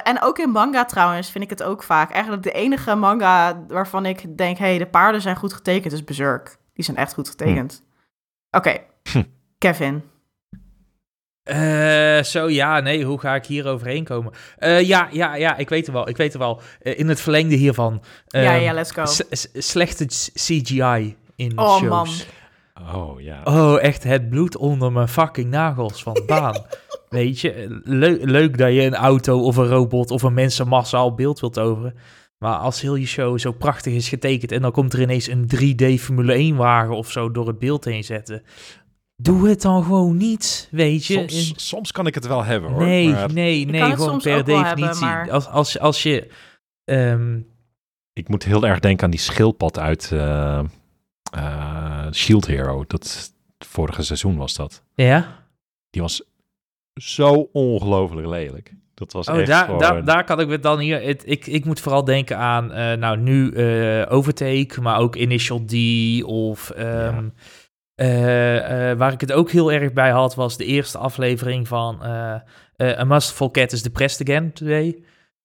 En ook in manga trouwens vind ik het ook vaak. Eigenlijk de enige manga waarvan ik denk, de paarden zijn goed getekend, is Berserk. Die zijn echt goed getekend. Oké, Kevin. Hoe ga ik hier overheen komen? Ik weet het wel. In het verlengde hiervan. Let's go. Slechte CGI in shows. Man. Oh, ja. Oh, echt het bloed onder mijn fucking nagels van baan. Weet je, leuk dat je een auto of een robot of een mensenmassa al beeld wilt overen. Maar als heel je show zo prachtig is getekend en dan komt er ineens een 3D Formule 1 wagen of zo door het beeld heen zetten... Doe het dan gewoon niet, weet je. Soms kan ik het wel hebben, hoor. Nee, gewoon per definitie. Maar... Als je... Ik moet heel erg denken aan die schildpad uit Shield Hero. Dat vorige seizoen was dat. Ja? Die was zo ongelooflijk lelijk. Dat was echt daar kan ik dan hier... Ik moet vooral denken aan, Overtake, maar ook Initial D of... waar ik het ook heel erg bij had, was de eerste aflevering van A Masterful Cat is Depressed Again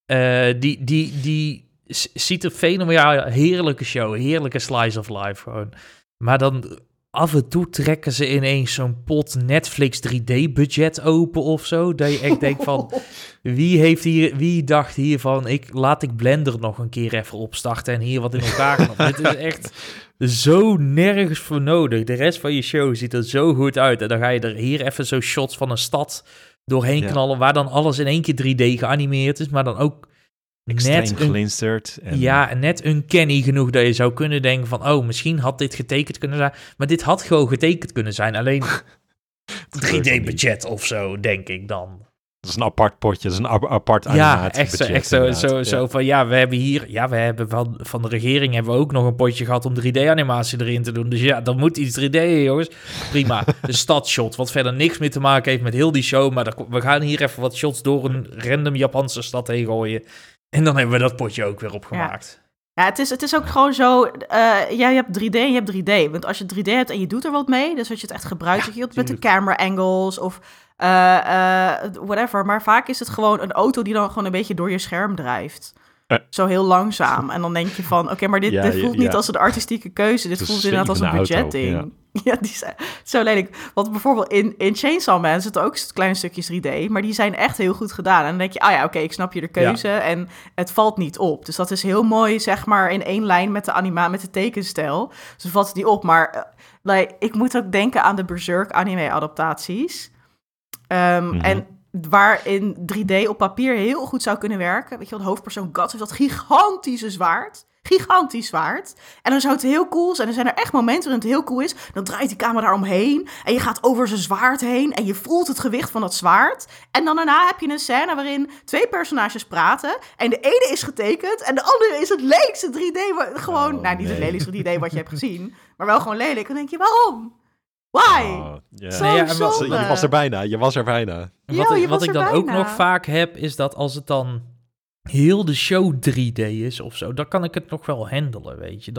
2. Die ziet er fenomenaal, heerlijke show, heerlijke slice of life gewoon. Maar dan af en toe trekken ze ineens zo'n pot Netflix 3D budget open of zo, dat je echt denkt van, wie dacht hiervan, laat ik Blender nog een keer even opstarten en hier wat in elkaar gaan. Dit is echt... zo nergens voor nodig. De rest van je show ziet er zo goed uit. En dan ga je er hier even zo shots van een stad doorheen knallen... waar dan alles in één keer 3D geanimeerd is... maar dan ook extreem glinsterd. Net uncanny genoeg dat je zou kunnen denken van... oh, misschien had dit getekend kunnen zijn. Maar dit had gewoon getekend kunnen zijn. Alleen 3D budget of zo, denk ik dan. Dat is een apart potje, dat is een apart animatie. Ja, echt zo van, ja, we hebben hier... Ja, we hebben van de regering hebben we ook nog een potje gehad om 3D-animatie erin te doen. Dus ja, dan moet iets 3D, jongens. Prima, een stadshot, wat verder niks meer te maken heeft met heel die show. Maar we gaan hier even wat shots door een random Japanse stad heen gooien. En dan hebben we dat potje ook weer opgemaakt. Ja, het is ook gewoon zo... jij hebt 3D, je hebt 3D. Want als je 3D hebt en je doet er wat mee... Dus als je het echt gebruikt, ja, met de camera angles of... whatever, maar vaak is het gewoon een auto die dan gewoon een beetje door je scherm drijft. Zo heel langzaam. En dan denk je van, oké, maar dit voelt niet als een artistieke keuze. Dit voelt inderdaad als een budgetting. Auto, ja, die zijn zo lelijk. Want bijvoorbeeld in Chainsaw Man zitten ook kleine stukjes 3D, maar die zijn echt heel goed gedaan. En dan denk je, oké, ik snap je de keuze en het valt niet op. Dus dat is heel mooi, zeg maar, in één lijn met de met de tekenstijl. Dus dan valt het niet op, maar ik moet ook denken aan de Berserk anime-adaptaties. En waarin 3D op papier heel goed zou kunnen werken. Weet je wel, de hoofdpersoon Guts heeft dat gigantische zwaard. Gigantisch zwaard. En dan zou het heel cool zijn. En er zijn echt momenten waarin het heel cool is. Dan draait die camera daaromheen. En je gaat over zijn zwaard heen. En je voelt het gewicht van dat zwaard. En dan daarna heb je een scène waarin twee personages praten. En de ene is getekend. En de andere is het lelijkste 3D. Gewoon, niet het lelijkste 3D wat je hebt gezien. Maar wel gewoon lelijk. Dan denk je, waarom? Why? Oh, yeah. Je was er bijna. Wat ik dan ook nog vaak heb, is dat als het dan heel de show 3D is of zo, dan kan ik het nog wel handelen, weet je.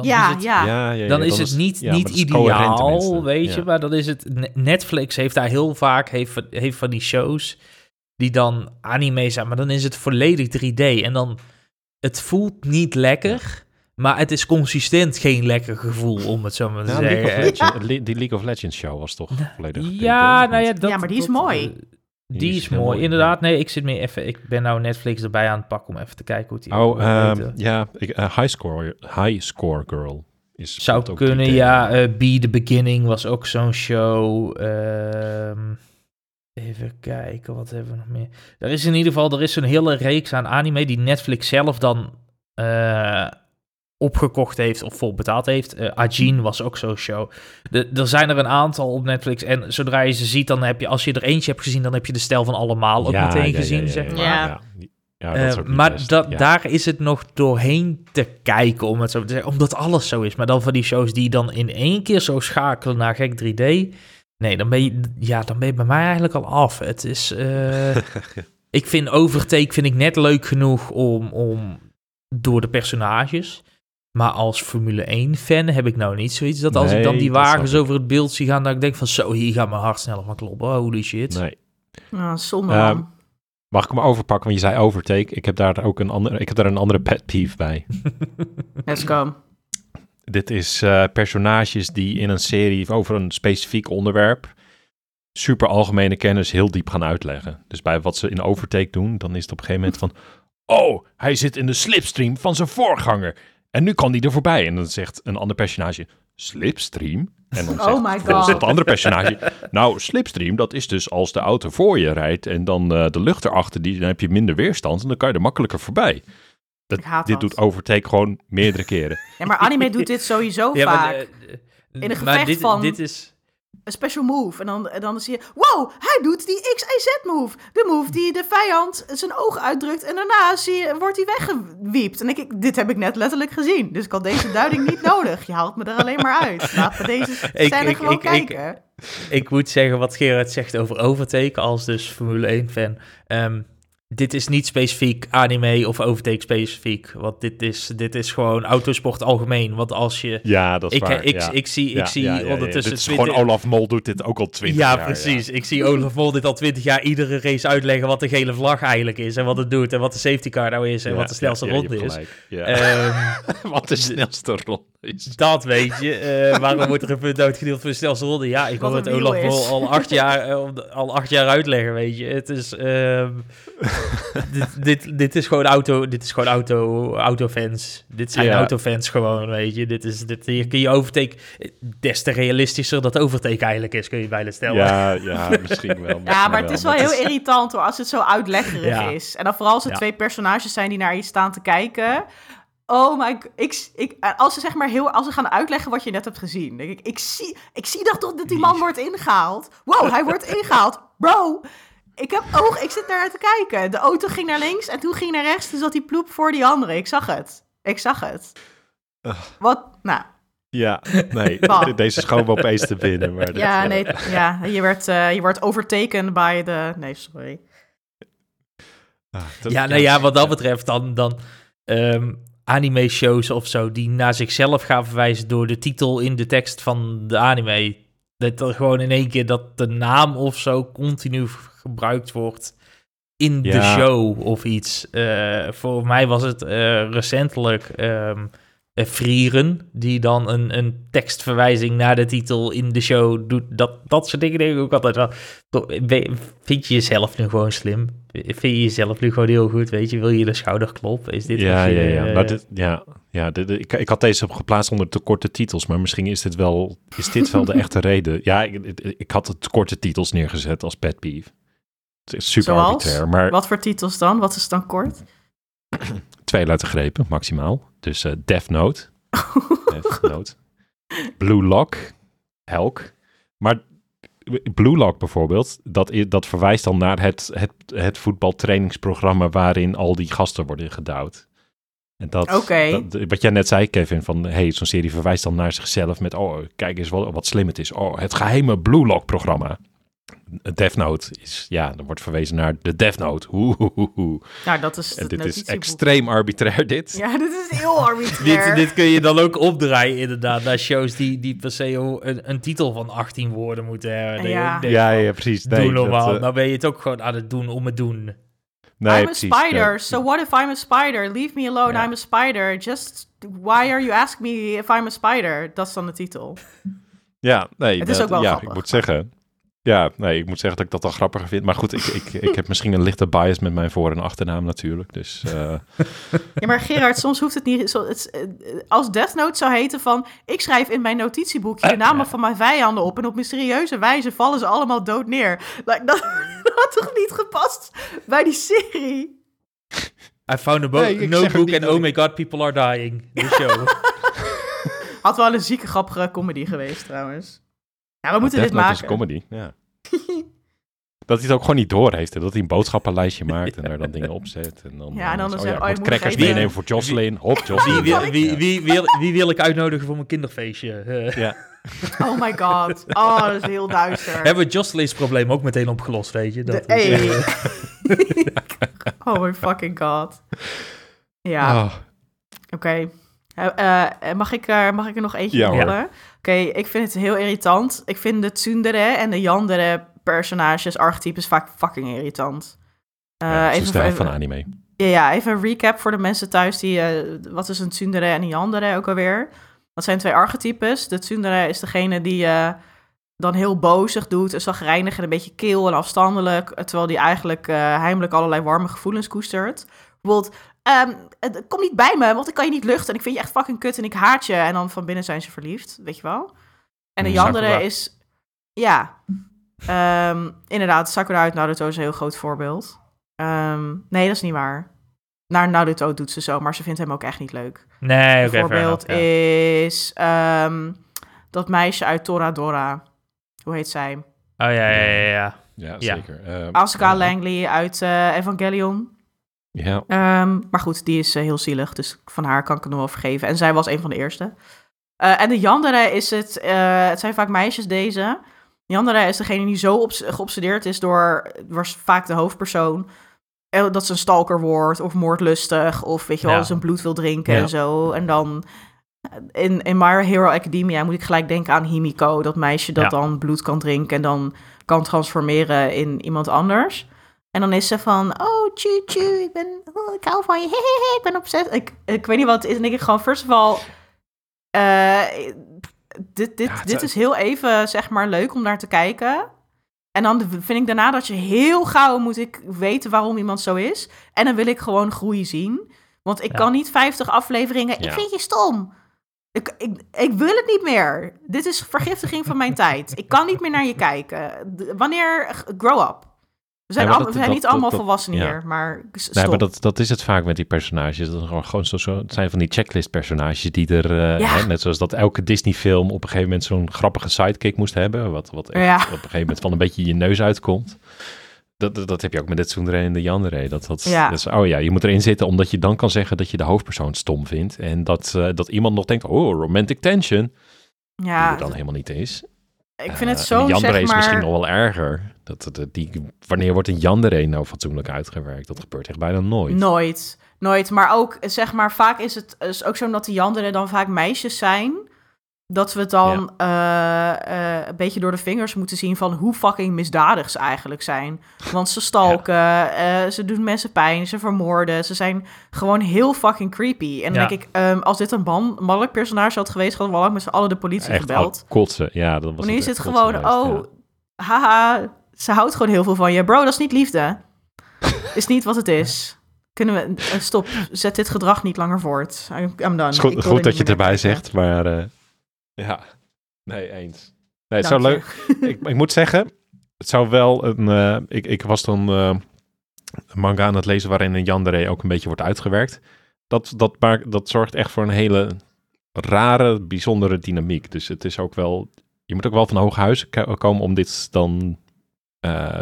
Dan is het niet ideaal, weet je. Maar dan is het... Netflix heeft daar heel vaak heeft van die shows die dan anime zijn, maar dan is het volledig 3D. En dan... Het voelt niet lekker... Maar het is consistent geen lekker gevoel, om het zo maar te zeggen. Die League of Legends show was toch volledig... maar die is mooi. Die is mooi, inderdaad. Ja. Nee, ik zit meer even... Ik ben nou Netflix erbij aan het pakken om even te kijken hoe het hier... High Score Girl. Zou kunnen, Be The Beginning was ook zo'n show. Even kijken, wat hebben we nog meer? Er is in ieder geval een hele reeks aan anime die Netflix zelf dan... opgekocht heeft of vol betaald heeft. Ajin was ook zo'n show. Er zijn er een aantal op Netflix en zodra je ze ziet, dan heb je, als je er eentje hebt gezien, dan heb je de stijl van allemaal ook meteen gezien, zeg maar. Maar daar is het nog doorheen te kijken, om het zo te zeggen, omdat alles zo is. Maar dan van die shows die dan in één keer zo schakelen naar gek 3D, nee, dan ben je bij mij eigenlijk al af. Het is... ik vind Overtake net leuk genoeg om door de personages... Maar als Formule 1-fan heb ik nou niet zoiets... dat als ik dan die wagens over het beeld zie gaan... dat ik denk van zo, hier gaat mijn hart sneller van kloppen. Holy shit. Nee. Zonde. Mag ik hem overpakken? Want je zei Overtake. Ik heb daar ook een andere pet peeve bij. Let's go. Dit is personages die in een serie... over een specifiek onderwerp... super algemene kennis heel diep gaan uitleggen. Dus bij wat ze in Overtake doen... dan is het op een gegeven moment van... oh, hij zit in de slipstream van zijn voorganger... En nu kan die er voorbij. En dan zegt een ander personage, slipstream. En dan zegt dat andere personage, nou, slipstream, dat is dus als de auto voor je rijdt... en dan de lucht erachter, dan heb je minder weerstand... en dan kan je er makkelijker voorbij. Dit doet Overtake gewoon meerdere keren. Ja, maar anime doet dit sowieso vaak. In een gevecht van... Dit is... een special move. En dan zie je... wow, hij doet die XYZ-move. De move die de vijand zijn oog uitdrukt... en daarna wordt hij weggewiept. En dit heb ik net letterlijk gezien. Dus ik had deze duiding niet nodig. Je haalt me er alleen maar uit. Laat me deze scène gewoon kijken. Ik moet zeggen wat Gerard zegt over Overtake... als dus Formule 1-fan... dit is niet specifiek anime of Overtake specifiek. Want dit is gewoon autosport algemeen. Want als je... Ja, dat is waar. Ik zie ondertussen... Dit is gewoon Olaf Mol doet dit ook al 20 jaar. Precies. Ja. Ik zie Olaf Mol dit al 20 jaar iedere race uitleggen... wat de gele vlag eigenlijk is en wat het doet... en wat de safety car nou is en wat de snelste ronde is. Ja. Wat de snelste ronde is. Dat weet je. Waarom wordt er een punt uitgedeeld voor de snelste ronde? Ja, ik hoor het Olaf Mol al acht jaar uitleggen, weet je. Het is... dit is gewoon auto. Dit is gewoon autofans. Dit zijn autofans gewoon, weet je. Hier kun je Overtake... Des te realistischer dat Overtake eigenlijk is, kun je bijna stellen. Ja, misschien wel. Maar het is wel heel irritant hoor, als het zo uitleggerig is. En dan vooral als er twee personages zijn die naar je staan te kijken. Oh my god. Als ze gaan uitleggen wat je net hebt gezien. Denk ik zie dat die man wordt ingehaald. Wow, hij wordt ingehaald. Bro... Ik heb oog, ik zit daar te kijken. De auto ging naar links en toen ging naar rechts. Toen zat die ploep voor die andere. Ik zag het. Wat? Nou. Ja, nee. Bam. Deze is gewoon opeens te binnen. Maar dit, ja, nee. Ja, je werd overtaken bij de... Nee, sorry. Wat dat betreft dan anime-shows of zo... die naar zichzelf gaan verwijzen door de titel in de tekst van de anime... Dat er gewoon in één keer dat de naam of zo continu gebruikt wordt in de show of iets. Voor mij was het recentelijk Frieren, die dan een tekstverwijzing naar de titel in de show doet. Dat soort dingen denk ik ook altijd wel. Vind je jezelf nu gewoon slim? Vind je jezelf nu gewoon heel goed? Weet je, wil je de schouder kloppen? Is dit ik had deze geplaatst onder te korte titels, maar misschien is dit wel de echte reden. Ja, ik had het korte titels neergezet als pet peeve. Het is super arbitrair. Maar... Wat voor titels dan? Wat is dan kort? 2 lettergrepen maximaal. Dus Death Note. Death Note. Blue Lock. Elk. Maar Blue Lock bijvoorbeeld, dat verwijst dan naar het voetbaltrainingsprogramma waarin al die gasten worden geduwd. En dat, wat jij net zei, Kevin, van hey, zo'n serie verwijst dan naar zichzelf met kijk eens wat slim het is. Oh, het geheime Blue Lock programma. Death Note is, er wordt verwezen naar de Death Note. Nou, dat is en dit is extreem arbitrair, dit. Ja, dit is heel arbitrair. dit kun je dan ook opdraaien, inderdaad, naar shows die per se een titel van 18 woorden moeten hebben. Ja, precies. Doe normaal. Nou ben je het ook gewoon aan het doen om het doen. Nee, I'm a spider, so what if I'm a spider? Leave me alone, I'm a spider. Just, why are you asking me if I'm a spider? Dat is dan de titel. Ja, nee. Het is ook wel grappig. Ik moet zeggen dat ik dat al grappiger vind. Maar goed, ik heb misschien een lichte bias met mijn voor- en achternaam natuurlijk. Dus, Ja, maar Gerard, soms hoeft het niet... Als Death Note zou heten van... Ik schrijf in mijn notitieboekje de namen van mijn vijanden op... en op mysterieuze wijze vallen ze allemaal dood neer. Dat had toch niet gepast bij die serie? I found a notebook and oh my god, people are dying. The show. Had wel een zieke grappige comedy geweest trouwens. Ja, we moeten dit maken. Dat is comedy, ja. Dat hij het ook gewoon niet door heeft. Dat hij een boodschappenlijstje maakt en daar dan dingen op zet. En dan moet crackers meenemen voor Jocelyn. Hop, Jocelyn. Wie wil ik uitnodigen voor mijn kinderfeestje? Ja. Oh my god. Oh, dat is heel duister. Hebben we Jocelyn's probleem ook meteen opgelost, weet je? Oh my fucking god. Ja. Oh. Oké. Mag ik er nog eentje horen? Ja. Oké, ik vind het heel irritant. Ik vind de tsundere en de yandere personages, archetypes vaak fucking irritant. Even van anime. Ja, even een recap voor de mensen thuis die... wat is een tsundere en een yandere ook alweer? Dat zijn 2 archetypes. De tsundere is degene die dan heel bozig doet... en zagrijnig en een beetje kil en afstandelijk... terwijl die eigenlijk heimelijk allerlei warme gevoelens koestert. Bijvoorbeeld... kom niet bij me, want ik kan je niet luchten... en ik vind je echt fucking kut en ik haat je... en dan van binnen zijn ze verliefd, weet je wel? En de yandere is... Ja, inderdaad, Sakura uit Naruto is een heel groot voorbeeld. Nee, dat is niet waar. Naar Naruto doet ze zo, maar ze vindt hem ook echt niet leuk. Nee, oké. Voorbeeld is... dat meisje uit Toradora. Hoe heet zij? Oh, ja. Ja, zeker. Asuka Langley uit Evangelion... Ja. Maar goed, die is heel zielig, dus van haar kan ik het nog wel vergeven. En zij was een van de eerste. En de yandere is het... het zijn vaak meisjes deze. De yandere is degene die zo geobsedeerd is door... was vaak de hoofdpersoon. Dat ze een stalker wordt, of moordlustig... of weet je wel, zijn bloed wil drinken en zo. En dan... In My Hero Academia moet ik gelijk denken aan Himiko. Dat meisje dat dan bloed kan drinken... en dan kan transformeren in iemand anders... En dan is ze van, tju, ik hou van je, ik ben obsessed. Ik weet niet wat het is. En ik gewoon, first of all, dit is heel even, zeg maar, leuk om naar te kijken. En dan vind ik daarna dat je heel gauw moet ik weten waarom iemand zo is. En dan wil ik gewoon groei zien. Want ik kan niet 50 afleveringen, ik vind je stom. Ik wil het niet meer. Dit is vergiftiging van mijn tijd. Ik kan niet meer naar je kijken. Wanneer, grow up. We zijn niet allemaal volwassen hier, maar stop. Nee, maar dat is het vaak met die personages. Dat gewoon het zijn van die checklist-personages die er... net zoals dat elke Disney-film op een gegeven moment zo'n grappige sidekick moest hebben. Wat echt op een gegeven moment van een beetje je neus uitkomt. Dat heb je ook met dit Tsundere en de Yanere. Je moet erin zitten omdat je dan kan zeggen dat je de hoofdpersoon stom vindt. En dat iemand nog denkt, oh, romantic tension. Ja. Die er dan helemaal niet is. Ik vind het zo, Yanere zeg maar... is misschien nog wel erger. Wanneer wordt een Yanere nou fatsoenlijk uitgewerkt? Dat gebeurt echt bijna nooit. Nooit. Maar ook, zeg maar, vaak is het is ook zo dat de Yanere dan vaak meisjes zijn... dat we dan een beetje door de vingers moeten zien... van hoe fucking misdadig ze eigenlijk zijn. Want ze stalken, ze doen mensen pijn, ze vermoorden... ze zijn gewoon heel fucking creepy. En dan denk ik, als dit een mannelijk personage had geweest... hadden we al met z'n allen de politie gebeld. Echt kotsen, ja. Dat was nu is het gewoon, haha, ze houdt gewoon heel veel van je. Bro, dat is niet liefde. Is niet wat het is. Kunnen we, stop, zet dit gedrag niet langer voort. I'm done. Goed dat je het erbij zegt, maar... ja, nee, eens. Nee, het zou leuk. Ik moet zeggen, het zou wel een... Ik was dan een manga aan het lezen waarin een Yanere ook een beetje wordt uitgewerkt. Dat zorgt echt voor een hele rare, bijzondere dynamiek. Dus het is ook wel... Je moet ook wel van hoge huizen komen om dit dan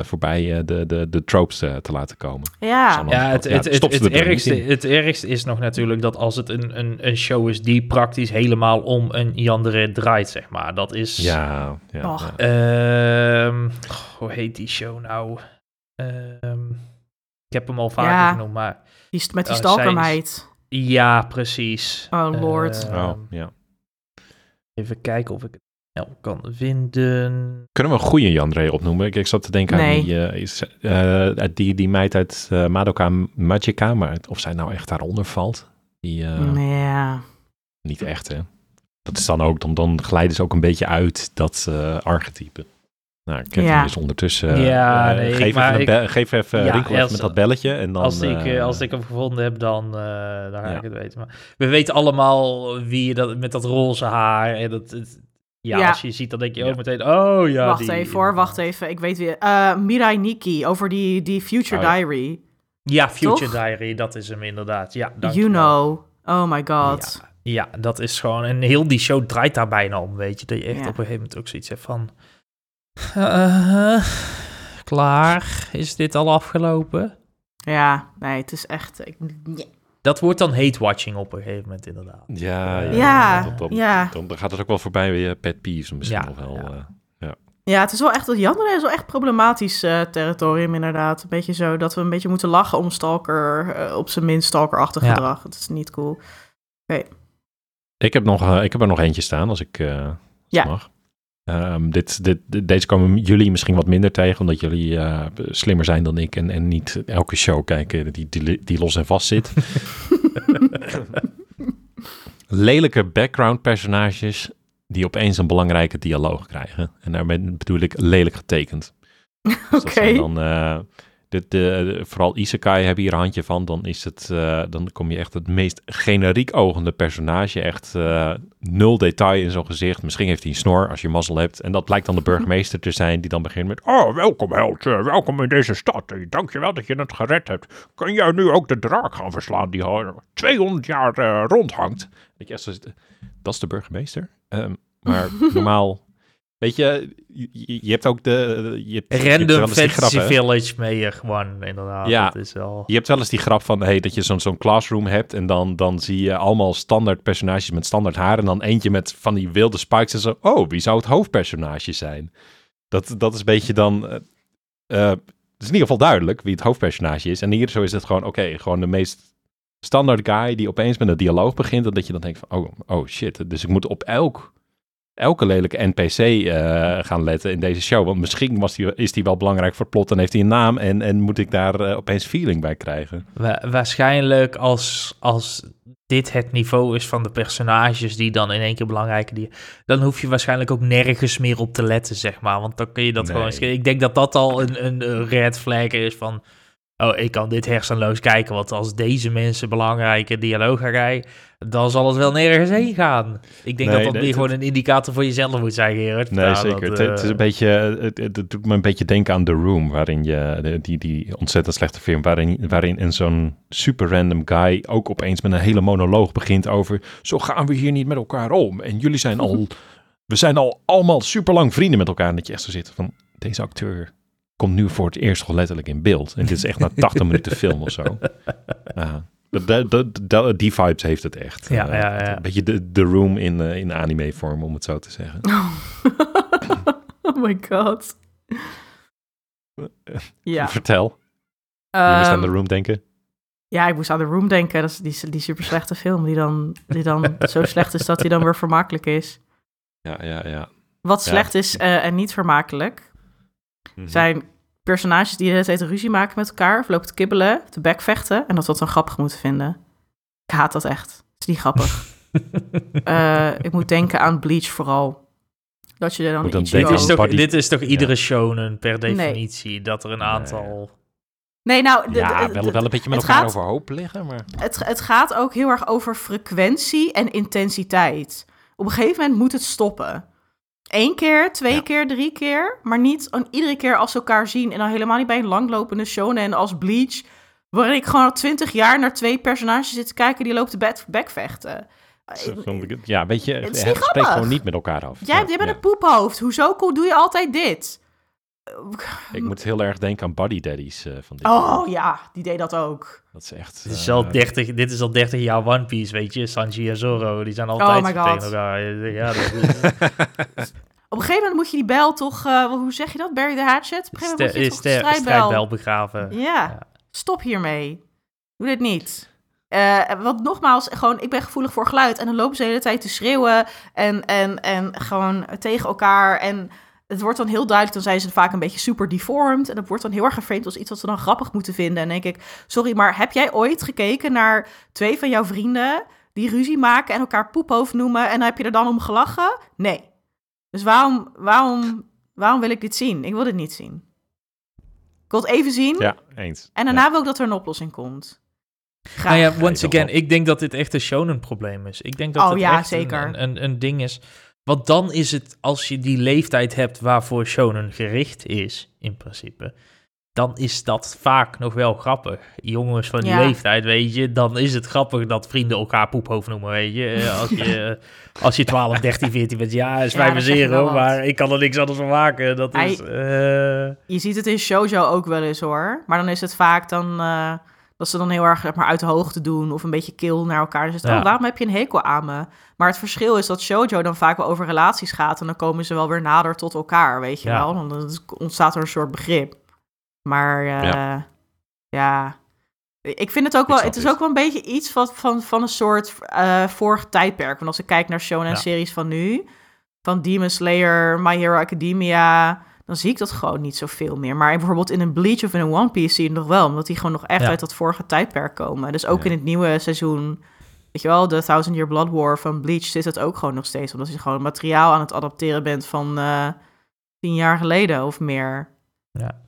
voorbij de tropes te laten komen. Het ergste is nog natuurlijk dat als het een show is die praktisch helemaal om een Yanere draait, zeg maar. Dat is... hoe heet die show nou? Ik heb hem al vaker genoemd, maar... Met die stalkermeid. Ja, precies. Oh, lord. Even kijken of ik... kan vinden. Kunnen we een goede Yanere opnoemen? Ik zat te denken aan die meid uit Madoka Magica, maar of zij nou echt daaronder valt? Niet echt, hè? Dat is dan ook, dan glijden ze ook een beetje uit dat archetype. Nou, ik heb dus ondertussen... geef even rinkels met dat belletje. En dan, als ik hem gevonden heb, dan ga ik het weten. Maar we weten allemaal wie dat met dat roze haar en dat... als je ziet, dan denk je ook meteen... Oh ja, Wacht even. Ik weet weer. Mirai Nikki, over die Future Diary. Ja, Future Diary, dat is hem inderdaad. Ja, you know. Oh my god. Ja, dat is gewoon... En heel die show draait daar bijna om, weet je. Dat je echt op een gegeven moment ook zoiets hebt van... klaar, is dit al afgelopen? Ja, nee, het is echt... Dat wordt dan hate-watching op een gegeven moment, inderdaad. Dan gaat het ook wel voorbij bij je pet peeves misschien wel. Ja, het is wel echt... Yanere is wel echt problematisch territorium, inderdaad. Een beetje zo dat we een beetje moeten lachen om stalker... op zijn minst stalkerachtig gedrag. Dat is niet cool. Okay. Ik heb er nog eentje staan, als ik mag. Deze komen jullie misschien wat minder tegen, omdat jullie slimmer zijn dan ik en niet elke show kijken die los en vast zit. Lelijke background personages die opeens een belangrijke dialoog krijgen. En daarmee bedoel ik lelijk getekend. Dus dat zijn dan vooral Isekai hebben hier een handje van. Dan is het, dan kom je echt het meest generiek ogende personage. Echt nul detail in zo'n gezicht. Misschien heeft hij een snor als je mazzel hebt. En dat blijkt dan de burgemeester te zijn die dan begint met... Oh, welkom held, welkom in deze stad. Dankjewel dat je het gered hebt. Kun jij nu ook de draak gaan verslaan die al 200 jaar rondhangt? Dat is de burgemeester. Maar normaal... Weet je hebt ook Random Fantasy Village mee gewoon, inderdaad. Ja, dat is wel... je hebt wel eens die grap van... dat je zo'n classroom hebt... en dan zie je allemaal standaard personages met standaard haar... en dan eentje met van die wilde spikes en zo... oh, wie zou het hoofdpersonage zijn? Dat is een beetje dan... het is in ieder geval duidelijk wie het hoofdpersonage is... en hier zo is het gewoon, gewoon de meest... standaard guy die opeens met een dialoog begint... en dat je dan denkt van, oh shit... dus ik moet op elke lelijke NPC gaan letten in deze show. Want misschien is die wel belangrijk voor het plot... en heeft hij een naam en moet ik daar opeens feeling bij krijgen. Waarschijnlijk als dit het niveau is van de personages... die dan in één keer belangrijke... dan hoef je waarschijnlijk ook nergens meer op te letten, zeg maar. Want dan kun je dat gewoon... Ik denk dat al een red flag is van... oh, ik kan dit hersenloos kijken... want als deze mensen belangrijke dialoog gaan krijgen... dan zal het wel nergens heen gaan. Ik denk gewoon een indicator voor jezelf moet zijn, Gerard. Nee, zeker. Het is een beetje... Het doet me een beetje denken aan The Room... waarin je... die ontzettend slechte film... waarin in zo'n super random guy... ook opeens met een hele monoloog begint over... zo gaan we hier niet met elkaar om. En jullie zijn al... we zijn al allemaal super lang vrienden met elkaar... en dat je echt zo zit van... deze acteur... komt nu voor het eerst letterlijk in beeld. En dit is echt na 80 minuten film of zo. Die vibes heeft het echt. Ja. Een beetje de Room in anime vorm, om het zo te zeggen. Oh my god. Ja. Vertel. Je moest aan The Room denken? Ja, ik moest aan The Room denken. Dat is die super slechte film die dan zo slecht is dat hij dan weer vermakelijk is. Ja. Wat slecht is en niet vermakelijk, zijn personages die de hele tijd ruzie maken met elkaar, of lopen te kibbelen, te bekvechten, en dat we dat dan grappig moeten vinden. Ik haat dat echt. Het is niet grappig. Ik moet denken aan Bleach vooral. Dat je er dan dit is toch iedere shonen per definitie, dat er een aantal... Nee, nou... wel een beetje met elkaar overhoop liggen, maar... Het gaat ook heel erg over frequentie en intensiteit. Op een gegeven moment moet het stoppen. 1 keer, 2 keer, 3 keer, maar niet iedere keer als ze elkaar zien. En dan helemaal niet bij een langlopende shonen als Bleach, waarin ik gewoon al 20 jaar naar 2 personages zit te kijken die loopt de bekvechten. Ja, weet je, het spreekt gewoon niet met elkaar af. Jij bent een poephoofd. Hoezo doe je altijd dit? Ik moet heel erg denken aan Buddy Daddies van dit. Oh ja, die deed dat ook. Dat is echt... dit is al 30 jaar One Piece, weet je. Sanji en Zoro, die zijn altijd tegen elkaar. Ja, dat is... Op een gegeven moment moet je die bel toch... hoe zeg je dat? Bury the hatchet? Op een gegeven moment moet je toch de strijdbel begraven. Ja, stop hiermee. Doe dit niet. Want nogmaals, gewoon, ik ben gevoelig voor geluid. En dan lopen ze de hele tijd te schreeuwen en gewoon tegen elkaar. En het wordt dan heel duidelijk, dan zijn ze vaak een beetje super deformed. En dat wordt dan heel erg geframed als iets wat ze dan grappig moeten vinden. En dan denk ik, sorry, maar heb jij ooit gekeken naar 2 van jouw vrienden die ruzie maken en elkaar poephoofd noemen en dan heb je er dan om gelachen? Nee. Dus waarom wil ik dit zien? Ik wil dit niet zien. Ik wil het even zien. Ja, eens. En daarna wil ik dat er een oplossing komt. Nou ja, once again, ik denk dat dit echt een shonen-probleem is. Ik denk dat echt zeker. Een ding is. Want dan is het, als je die leeftijd hebt waarvoor shonen gericht is, in principe, dan is dat vaak nog wel grappig. Jongens van die leeftijd, weet je, dan is het grappig dat vrienden elkaar poephoofd noemen, weet je. Als je 12, 13, 14 bent, is mij zero, maar ik kan er niks anders van maken. Dat is... Je ziet het in shoujo ook wel eens, hoor. Maar dan is het vaak dan... dat ze dan heel erg uit de hoogte doen of een beetje kil naar elkaar. Dus waarom heb je een hekel aan me? Maar het verschil is dat shoujo dan vaak wel over relaties gaat en dan komen ze wel weer nader tot elkaar, weet je wel? Want dan ontstaat er een soort begrip. Maar ik vind het ook wel... Het is ook wel een beetje iets van een soort vorig tijdperk. Want als ik kijk naar shonen-series van nu, van Demon Slayer, My Hero Academia... dan zie ik dat gewoon niet zoveel meer. Maar bijvoorbeeld in een Bleach of in een One Piece zie je het nog wel... omdat die gewoon nog echt uit dat vorige tijdperk komen. Dus ook in het nieuwe seizoen... weet je wel, de 1000 Year Blood War van Bleach... zit het ook gewoon nog steeds... omdat je gewoon materiaal aan het adapteren bent... van 10 jaar geleden of meer. Ja.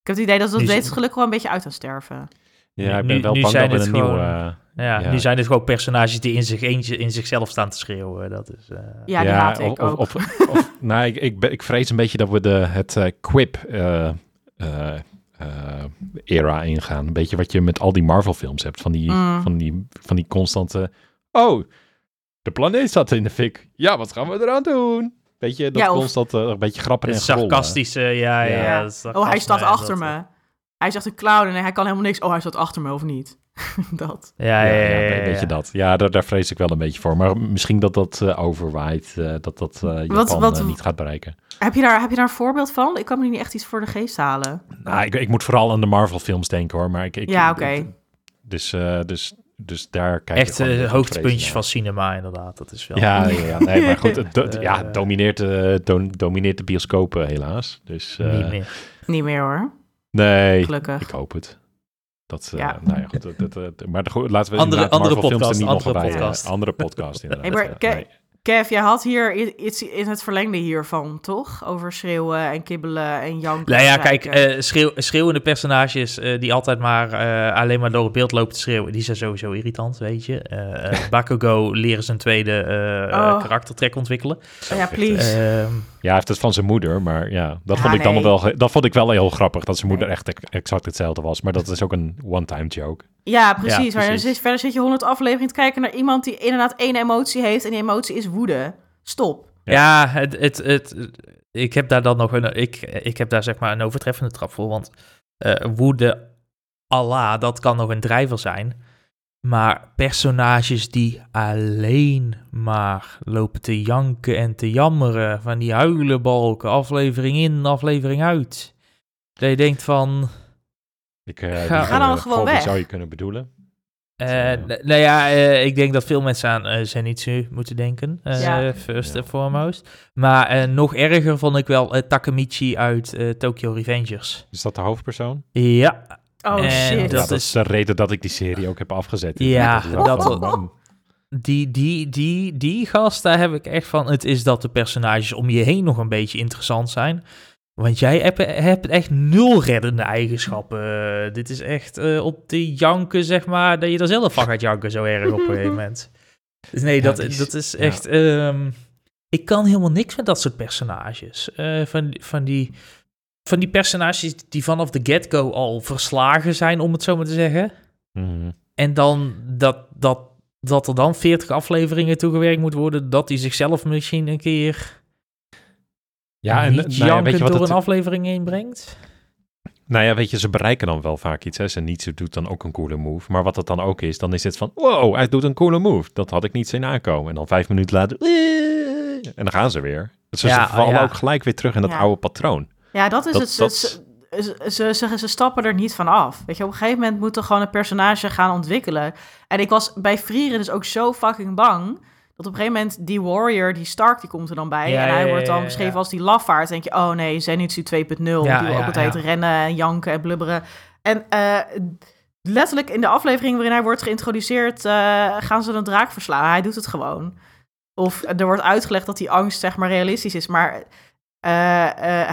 Ik heb het idee dat dat steeds gelukkig wel een beetje uit aan sterven. Ja, ik ben wel bang dat we een nieuwe... Nu zijn het gewoon personages die in zichzelf staan te schreeuwen. Dat is, die haat ik ook. Ik vrees een beetje dat we het quip-era ingaan. Een beetje wat je met al die Marvel-films hebt. Van die constante... Oh, de planeet zat in de fik. Ja, wat gaan we eraan doen? Weet je, dat constant een beetje grappen en grollen. Sarcastische, sarcasme, hij staat achter me. Hij is echt een clown en hij kan helemaal niks. Oh, hij staat achter me of niet? Dat. Weet je dat. Ja, daar vrees ik wel een beetje voor. Maar misschien dat overwaait, Japan niet gaat bereiken. Heb je daar een voorbeeld van? Ik kan me niet echt iets voor de geest halen. Nou, ik moet vooral aan de Marvel-films denken, hoor. Maar ja, oké. Dus daar kijk je gewoon... Echt hoogtepuntjes van cinema, inderdaad. Dat is wel... Nee, maar goed. Het domineert de bioscopen, helaas. Dus, niet meer, hoor. Nee, gelukkig. Ik hoop het. Laten we andere podcast, andere podcast inderdaad. Hey, maar Kev, jij had hier iets in het verlengde hiervan, toch? Over schreeuwen en kibbelen en janken. Nou ja, kijk, schreeuwende personages die altijd maar alleen maar door het beeld lopen te schreeuwen, die zijn sowieso irritant, weet je. Bakugo leren zijn tweede karaktertrek ontwikkelen. Ja, please. Hij heeft het van zijn moeder, maar dat vond ik wel heel grappig, dat zijn moeder echt exact hetzelfde was. Maar dat is ook een one-time joke. Ja, precies. Ja, precies. Verder zit je 100 afleveringen te kijken naar iemand die inderdaad één emotie heeft en die emotie is woede. Stop. Ja, het ik heb daar dan nog een... Ik heb daar zeg maar een overtreffende trap voor, want woede Allah, dat kan nog een drijver zijn. Maar personages die alleen maar lopen te janken en te jammeren, van die huilenbalken, aflevering in, aflevering uit. Dat je denkt van... Ga dan gewoon weg. Zou je kunnen bedoelen? Ik denk dat veel mensen aan Zenitsu moeten denken. First and foremost. Maar nog erger vond ik wel Takemichi uit Tokyo Revengers. Is dat de hoofdpersoon? Ja. Oh en shit. Dat is de reden dat ik die serie ook heb afgezet. Ja, die gast, daar heb ik echt van... Het is dat de personages om je heen nog een beetje interessant zijn. Want jij hebt echt nul reddende eigenschappen. Dit is echt op de janken, zeg maar, dat je er zelf van gaat janken zo erg op een gegeven moment. Dus nee, dat is echt... Ja. Ik kan helemaal niks met dat soort personages. Van die personages die vanaf de get-go al verslagen zijn, om het zo maar te zeggen. Mm-hmm. En dan dat er dan 40 afleveringen toegewerkt moet worden, dat die zichzelf misschien een keer... Ja, en niet weet je wat door een aflevering heen brengt? Nou ja, weet je, ze bereiken dan wel vaak iets. Hè? Ze Zenitsu doet dan ook een coole move. Maar wat dat dan ook is, dan is het van... Wow, hij doet een coole move. Dat had ik niet zien aankomen. En dan 5 minuten later... En dan gaan ze weer. Dus ze vallen ook gelijk weer terug in dat oude patroon. Ja, dat is het. Ze stappen er niet van af. Weet je, op een gegeven moment moet er gewoon een personage gaan ontwikkelen. En ik was bij Frieren dus ook zo fucking bang... Dat op een gegeven moment die warrior, die Stark, die komt er dan bij. En hij wordt dan beschreven als die lafaard. Dan denk je, oh nee, Zenitsu 2.0. Die wil ook altijd rennen en janken en blubberen. En letterlijk in de aflevering waarin hij wordt geïntroduceerd... gaan ze een draak verslaan. Hij doet het gewoon. Of er wordt uitgelegd dat die angst zeg maar realistisch is. Maar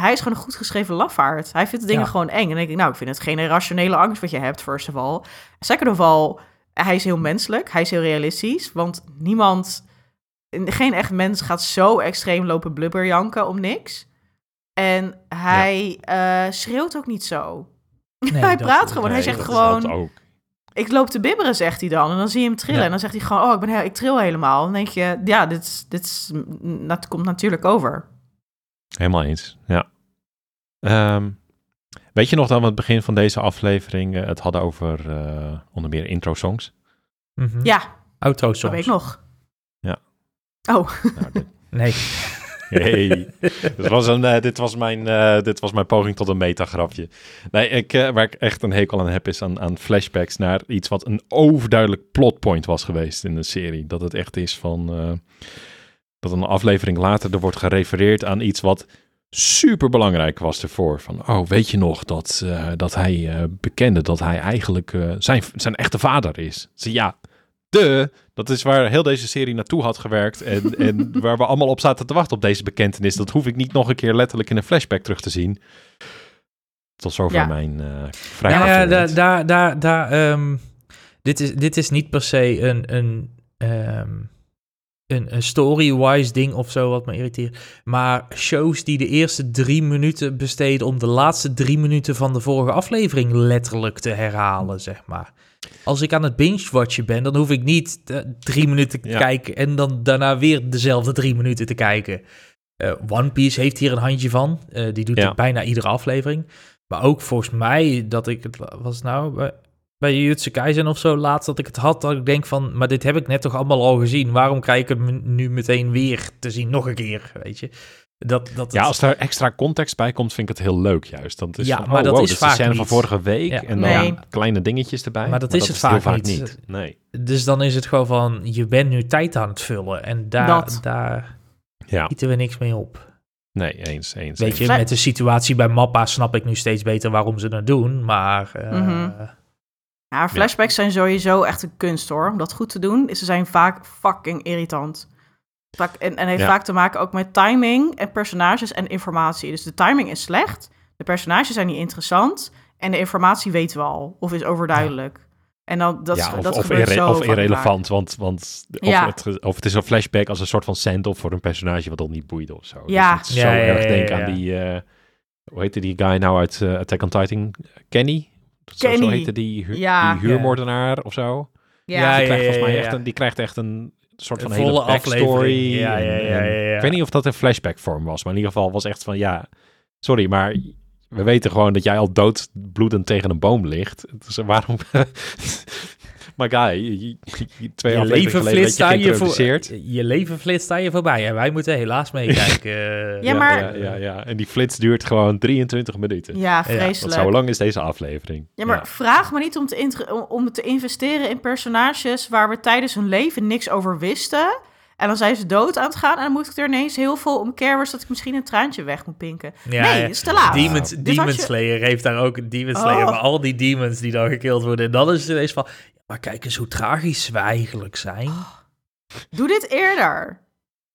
hij is gewoon een goed geschreven lafaard. Hij vindt de dingen gewoon eng. En dan denk ik, nou, ik vind het geen irrationele angst wat je hebt, first of all. Second of all, hij is heel menselijk. Hij is heel realistisch. Want niemand... Geen echt mens gaat zo extreem lopen blubberjanken om niks. En hij schreeuwt ook niet zo. Nee, hij praat gewoon. Hij zegt gewoon... Ik loop te bibberen, zegt hij dan. En dan zie je hem trillen. Ja. En dan zegt hij gewoon... Oh, ik tril helemaal. Dan denk je... Ja, dat komt natuurlijk over. Helemaal eens, ja. Weet je nog dat we het begin van deze aflevering... het hadden over onder meer intro-songs? Mm-hmm. Ja. Outro-songs. Dat weet ik nog. Oh. Nou, nee. Hey. Dit was mijn poging tot een metagrapje. Nee, waar ik echt een hekel aan heb is aan flashbacks naar iets wat een overduidelijk plotpoint was geweest in de serie. Dat het echt is van... dat een aflevering later er wordt gerefereerd aan iets wat super belangrijk was ervoor. Van, oh, weet je nog dat hij bekende dat hij eigenlijk zijn echte vader is? Dus ja... Dat is waar heel deze serie naartoe had gewerkt en waar we allemaal op zaten te wachten op deze bekentenis. Dat hoef ik niet nog een keer letterlijk in een flashback terug te zien. Tot zover mijn vraag. Dit is niet per se een story-wise ding of zo wat me irriteert. Maar shows die de eerste 3 minuten besteden om de laatste 3 minuten van de vorige aflevering letterlijk te herhalen, zeg maar. Als ik aan het binge-watchen ben, dan hoef ik niet 3 minuten te kijken en dan daarna weer dezelfde 3 minuten te kijken. One Piece heeft hier een handje van. Die doet het bijna iedere aflevering. Maar ook volgens mij dat ik het... Was nou bij Jujutsu Kaisen of zo laatst dat ik het had, dat ik denk van... Maar dit heb ik net toch allemaal al gezien. Waarom krijg ik hem nu meteen weer te zien? Nog een keer, weet je. Als er extra context bij komt, vind ik het heel leuk juist. Dan is maar dat is vaak de scène van vorige week en dan kleine dingetjes erbij. Maar dat is het vaak niet. Nee. Dus dan is het gewoon van, je bent nu tijd aan het vullen en daar gieten we niks mee op. Nee, eens. Weet je, met de situatie bij Mappa snap ik nu steeds beter waarom ze dat doen, maar... Ja, flashbacks zijn sowieso echt een kunst hoor, om dat goed te doen. Ze zijn vaak fucking irritant. En heeft vaak te maken ook met timing en personages en informatie. Dus de timing is slecht, de personages zijn niet interessant en de informatie weten we al of is overduidelijk. En dan dat gebeurt irrelevant, want het is een flashback als een soort van send-off voor een personage wat al niet boeide of zo. Ja. Dus denk aan die hoe heette die guy nou uit Attack on Titan? Kenny? Zo heette die huurmoordenaar of zo. Ja. Die krijgt echt een soort van hele backstory. Ja. Ik weet niet of dat een flashback vorm was, maar in ieder geval was echt van ja, sorry, maar we weten gewoon dat jij al doodbloedend tegen een boom ligt. Dus waarom... My guy, 2 afleveringen geleden dat je geïntroduceerd. Je leven flitst aan je voorbij en wij moeten helaas meekijken. Ja, en die flits duurt gewoon 23 minuten. Ja, vreselijk. Want zo lang is deze aflevering. Ja, maar vraag me niet om te investeren in personages waar we tijdens hun leven niks over wisten. En dan zijn ze dood aan het gaan en dan moet ik er ineens heel veel om kerwers dat ik misschien een traantje weg moet pinken. Ja, nee, dat is te laat. Demon Slayer heeft daar ook een Demon Slayer, maar al die demons die dan gekild worden. En dan is het ineens van... Maar kijk eens hoe tragisch we eigenlijk zijn. Doe dit eerder.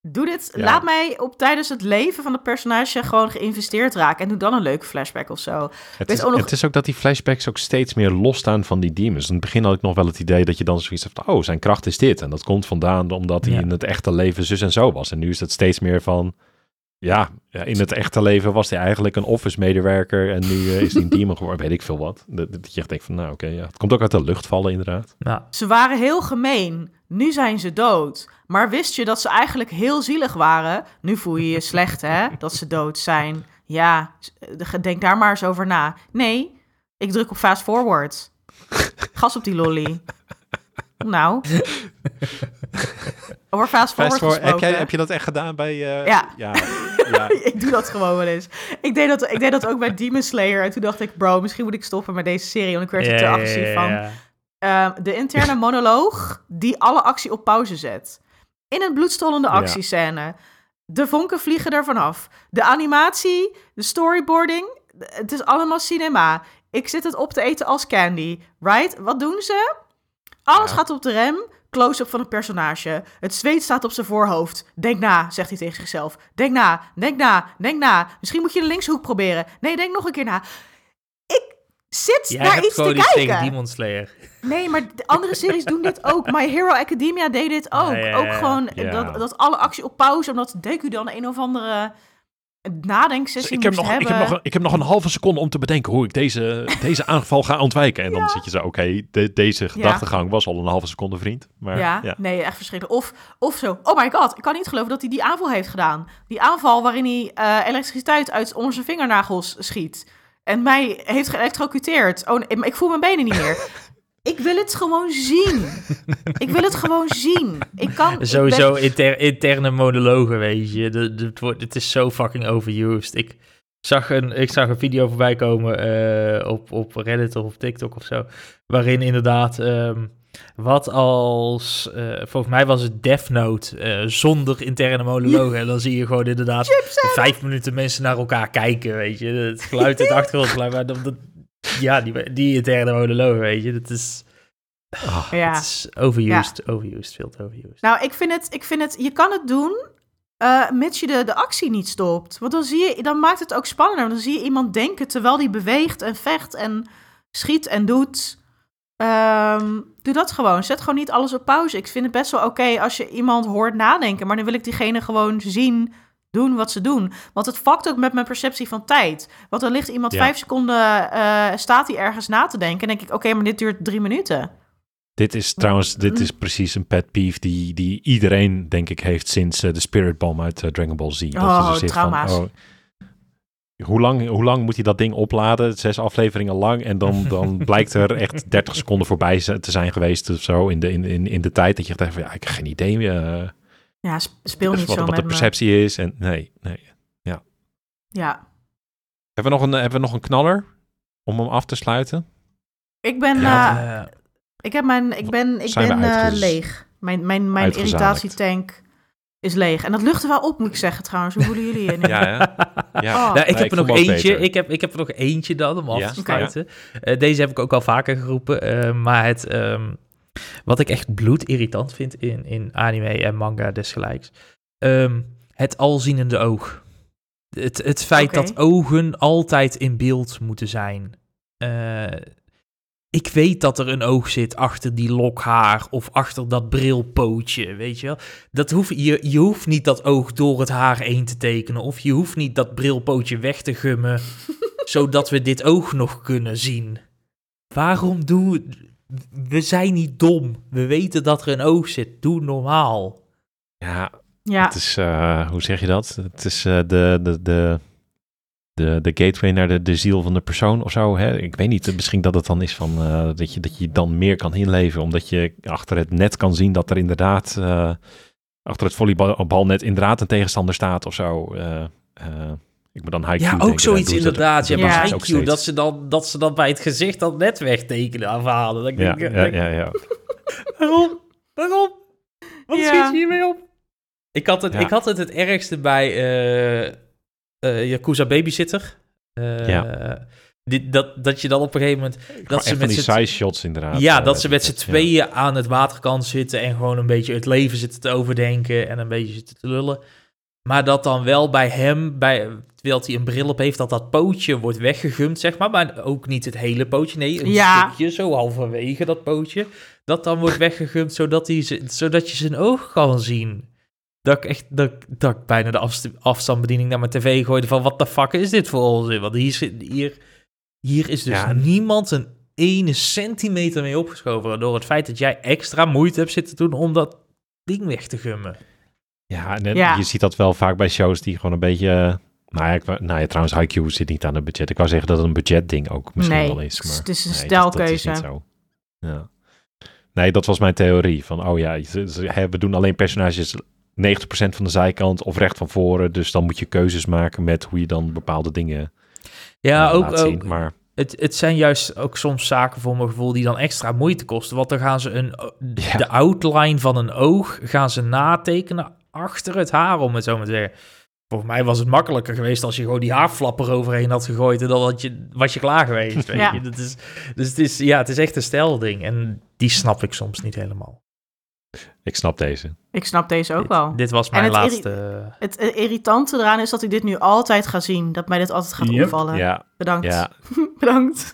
Ja. Laat mij tijdens het leven van de personage gewoon geïnvesteerd raken. En doe dan een leuke flashback of zo. Het is ook dat die flashbacks ook steeds meer losstaan van die demons. In het begin had ik nog wel het idee dat je dan zoiets hebt van... Oh, zijn kracht is dit. En dat komt vandaan omdat hij in het echte leven zus en zo was. En nu is dat steeds meer van... Ja, in het echte leven was hij eigenlijk een office-medewerker en nu is hij een demon geworden, weet ik veel wat. Dat je echt denkt van, nou oké, ja. Het komt ook uit de lucht vallen inderdaad. Ja. Ze waren heel gemeen, nu zijn ze dood. Maar wist je dat ze eigenlijk heel zielig waren? Nu voel je je slecht, hè, dat ze dood zijn. Ja, denk daar maar eens over na. Nee, ik druk op fast forward. Gas op die lolly. Nou... Over fast forward gesproken. Heb je dat echt gedaan bij... Ja. Ik doe dat gewoon wel eens. Ik deed dat ook bij Demon Slayer. En toen dacht ik, bro, misschien moet ik stoppen met deze serie. Want ik werd er te agressief van. De interne monoloog die alle actie op pauze zet. In een bloedstollende actiescène. Ja. De vonken vliegen ervan af. De animatie, de storyboarding. Het is allemaal cinema. Ik zit het op te eten als candy. Right? Wat doen ze? Alles gaat op de rem. Close-up van een personage. Het zweet staat op zijn voorhoofd. Denk na, zegt hij tegen zichzelf. Denk na. Misschien moet je de linkshoek proberen. Nee, denk nog een keer na. Ik zit naar iets te kijken. Jij hebt tegen Demon Slayer. Nee, maar de andere series doen dit ook. My Hero Academia deed dit ook. Dat alle actie op pauze, omdat Deku dan een of andere... Het nadenksessie hebben. Ik heb nog een halve seconde om te bedenken hoe ik deze aanval ga ontwijken. En dan zit je zo, deze gedachtegang was al een halve seconde, vriend. Maar, nee, echt verschrikkelijk. Of zo, oh my god, ik kan niet geloven dat hij die aanval heeft gedaan. Die aanval waarin hij elektriciteit uit onder zijn vingernagels schiet. En mij heeft geëlectrocuteerd. Oh, ik voel mijn benen niet meer. Ik wil het gewoon zien. Sowieso interne monologen, weet je. Het is zo fucking overused. Ik zag een video voorbij komen op Reddit of op TikTok of zo. Waarin inderdaad, volgens mij was het Death Note zonder interne monologen. En dan zie je gewoon inderdaad 5 minuten mensen naar elkaar kijken, weet je. Het geluid, het achtergrondgeluid, maar dat... Ja, die interne monoloog, weet je. Dat is... Het is overused, veel te overused. Nou, ik vind het... Je kan het doen, mits je de actie niet stopt. Want dan maakt het ook spannender. Dan zie je iemand denken terwijl die beweegt en vecht en schiet en doet. Doe dat gewoon. Zet gewoon niet alles op pauze. Ik vind het best wel oké als je iemand hoort nadenken. Maar dan wil ik diegene gewoon zien... doen wat ze doen. Want het fuckt ook met mijn perceptie van tijd. Want dan ligt iemand 5 seconden... staat hij ergens na te denken. En denk ik, oké, maar dit duurt 3 minuten. Dit is precies een pet peeve... die iedereen, denk ik, heeft... sinds de Spirit Bomb uit Dragon Ball Z. Trauma's. Hoe lang moet hij dat ding opladen? 6 afleveringen lang. En dan blijkt er echt 30 seconden voorbij te zijn geweest... of zo, in de tijd. Dat je echt denkt van, ik heb geen idee... Ja, speel niet zo met wat de perceptie is. En nee. Hebben we nog een knaller om hem af te sluiten? Ik ben leeg. Mijn irritatietank is leeg. En dat lucht er wel op, moet ik zeggen trouwens. Hoe voelen jullie je nu? Ik heb er nog eentje dan om af te sluiten. Ja. Deze heb ik ook al vaker geroepen. Maar het... wat ik echt bloedirritant vind in anime en manga desgelijks. Het alzienende oog. Het feit dat ogen altijd in beeld moeten zijn. Ik weet dat er een oog zit achter die lokhaar of achter dat brilpootje, weet je wel. Je hoeft niet dat oog door het haar heen te tekenen of je hoeft niet dat brilpootje weg te gummen, zodat we dit oog nog kunnen zien. Waarom we zijn niet dom. We weten dat er een oog zit. Doe normaal. Ja, ja. Het is, hoe zeg je dat? Het is de gateway naar de ziel van de persoon of zo. Hè? Ik weet niet, misschien dat het dan is van dat je dan meer kan inleven. Omdat je achter het net kan zien dat er inderdaad... achter het volleybalnet inderdaad een tegenstander staat of zo. Ik moet dan Haikyuu denken. Ja, ook zoiets inderdaad. Ja, maar Haikyuu, dat ze dan bij het gezicht dat net wegtekenen afhalen. Dan ja. Waarom? Wat schiet je hiermee op? Ik had het het ergste bij Yakuza Babysitter. Dat je dan op een gegeven moment... Dat ze met die side shots inderdaad. Ja, dat ze met z'n tweeën aan het waterkant zitten... en gewoon een beetje het leven zitten te overdenken... en een beetje zitten te lullen. Maar dat dan wel bij hem, terwijl hij een bril op heeft... dat pootje wordt weggegumd, zeg maar ook niet het hele pootje. Nee, een stukje, zo halverwege dat pootje. Dat dan wordt weggegumd, zodat je zijn oog kan zien. Dat ik bijna de afstandsbediening naar mijn tv gooide... van wat de fuck is dit voor onzin? Want hier is dus niemand een ene centimeter mee opgeschoven... door het feit dat jij extra moeite hebt zitten doen om dat ding weg te gummen. Ja, en je ziet dat wel vaak bij shows die gewoon een beetje... Nou ja, trouwens, Haikyuu zit niet aan het budget. Ik wou zeggen dat het een budgetding ook misschien wel is. Maar het is een stijlkeuze. Dat is niet zo. Ja. Nee, dat was mijn theorie. Van, we doen alleen personages 90% van de zijkant of recht van voren. Dus dan moet je keuzes maken met hoe je dan bepaalde dingen... Ja, ook, zien, maar... het zijn juist ook soms zaken voor mijn gevoel die dan extra moeite kosten. Want dan gaan ze de outline van een oog gaan ze natekenen achter het haar, om het zo maar te zeggen. Volgens mij was het makkelijker geweest als je gewoon die haarflapper overheen had gegooid en dan was je klaar geweest. Weet je? Het is echt een stijlding en die snap ik soms niet helemaal. Ik snap deze. Ik snap deze ook wel. Dit was mijn laatste... Het irritante eraan is dat ik dit nu altijd ga zien. Dat mij dit altijd gaat opvallen. Ja. Bedankt. Ja. Bedankt.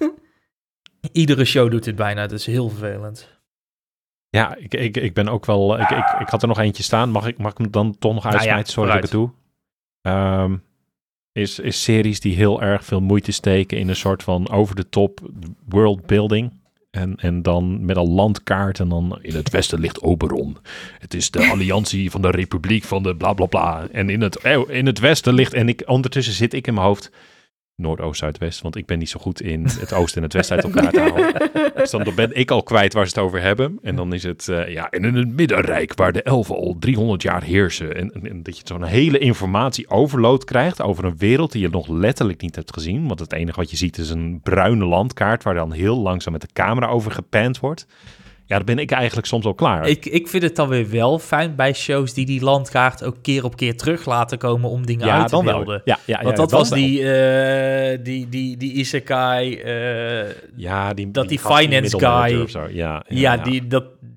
Iedere show doet dit bijna. Het is heel vervelend. Ja, ik ben ook wel... Ik had er nog eentje staan. Mag ik hem dan toch nog uitsmijten? Sorry dat ik het doe. Is series die heel erg veel moeite steken in een soort van over-the-top worldbuilding... En dan met een landkaart en dan in het westen ligt Oberon. Het is de alliantie van de republiek van de bla bla bla. En in het westen ligt... Ondertussen zit ik in mijn hoofd... Noordoost, Zuidwest, want ik ben niet zo goed in het oosten en het westen uit elkaar te halen. Dus dan ben ik al kwijt waar ze het over hebben. En dan is het, en in het Middenrijk, waar de elfen al 300 jaar heersen. En dat je zo'n hele informatieoverload krijgt over een wereld die je nog letterlijk niet hebt gezien. Want het enige wat je ziet is een bruine landkaart, waar dan heel langzaam met de camera over gepand wordt. Ja, dan ben ik eigenlijk soms al klaar. Ik vind het dan weer wel fijn bij shows die landkaart ook keer op keer terug laten komen om dingen uit te melden. Ja, want dat was die isekai, die finance guy. Of zo. Ja.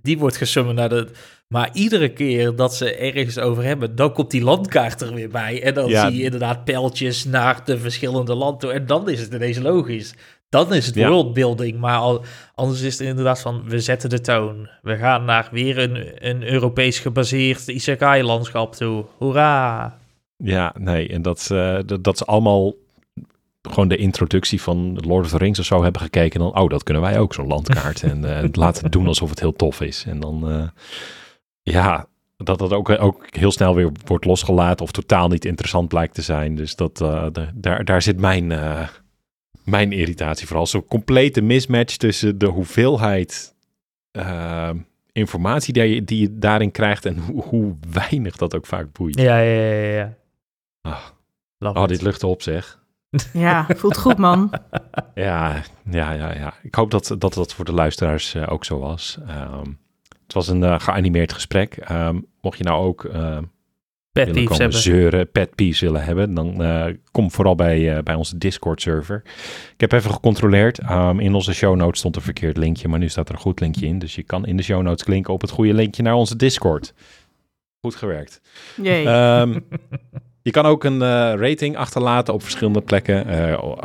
Die wordt gesummen naar de... Maar iedere keer dat ze ergens over hebben, dan komt die landkaart er weer bij. En dan zie je inderdaad pijltjes naar de verschillende landen toe. En dan is het ineens logisch. Dan is het worldbuilding, maar anders is het inderdaad van, we zetten de toon. We gaan naar weer een Europees gebaseerd isekai-landschap toe. Hoera! Ja, nee, en dat ze allemaal gewoon de introductie van Lord of the Rings of zo hebben gekeken. En dan, dat kunnen wij ook, zo'n landkaart. En laten doen alsof het heel tof is. En dan, dat ook heel snel weer wordt losgelaten of totaal niet interessant blijkt te zijn. Dus dat, daar zit mijn... Mijn irritatie vooral. Zo'n complete mismatch tussen de hoeveelheid informatie die je daarin krijgt en hoe weinig dat ook vaak boeit. Ja. Dit lucht op, zeg. Ja, voelt goed, man. Ja. Ik hoop dat voor de luisteraars ook zo was. Het was een geanimeerd gesprek. Mocht je nou ook... pet peeves willen hebben, dan kom vooral bij onze Discord-server. Ik heb even gecontroleerd. In onze show notes stond een verkeerd linkje, maar nu staat er een goed linkje in. Dus je kan in de show notes klinken op het goede linkje naar onze Discord. Goed gewerkt. Je kan ook een rating achterlaten op verschillende plekken.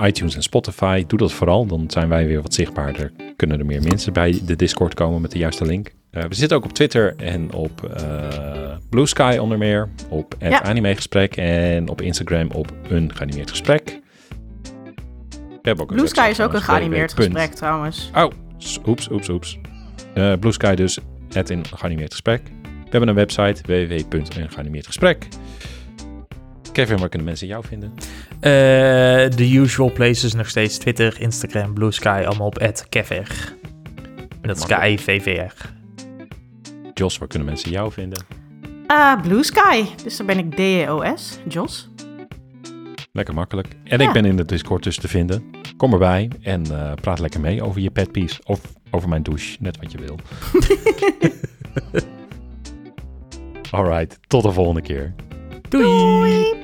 iTunes en Spotify. Doe dat vooral, dan zijn wij weer wat zichtbaarder. Kunnen er meer mensen bij de Discord komen met de juiste link. We zitten ook op Twitter en op Blue Sky onder meer. Op het Animegesprek en op Instagram op een geanimeerd gesprek. We hebben ook Blue Sky is ook een geanimeerd gesprek trouwens. Oh, oeps. Blue Sky dus, het in Geanimeerd Gesprek. We hebben een website, www.geanimeerdgesprek. Kevin, waar kunnen mensen jou vinden? The usual places, nog steeds Twitter, Instagram, Blue Sky, allemaal op @kevr. En dat is KIVVR. Jos, waar kunnen mensen jou vinden? Blue Sky, dus daar ben ik DOS, Jos. Lekker makkelijk. En ja, ik ben in de Discord dus te vinden. Kom erbij en praat lekker mee over je pet peeves. Of over mijn douche, net wat je wil. Alright, tot de volgende keer. Doei! Doei.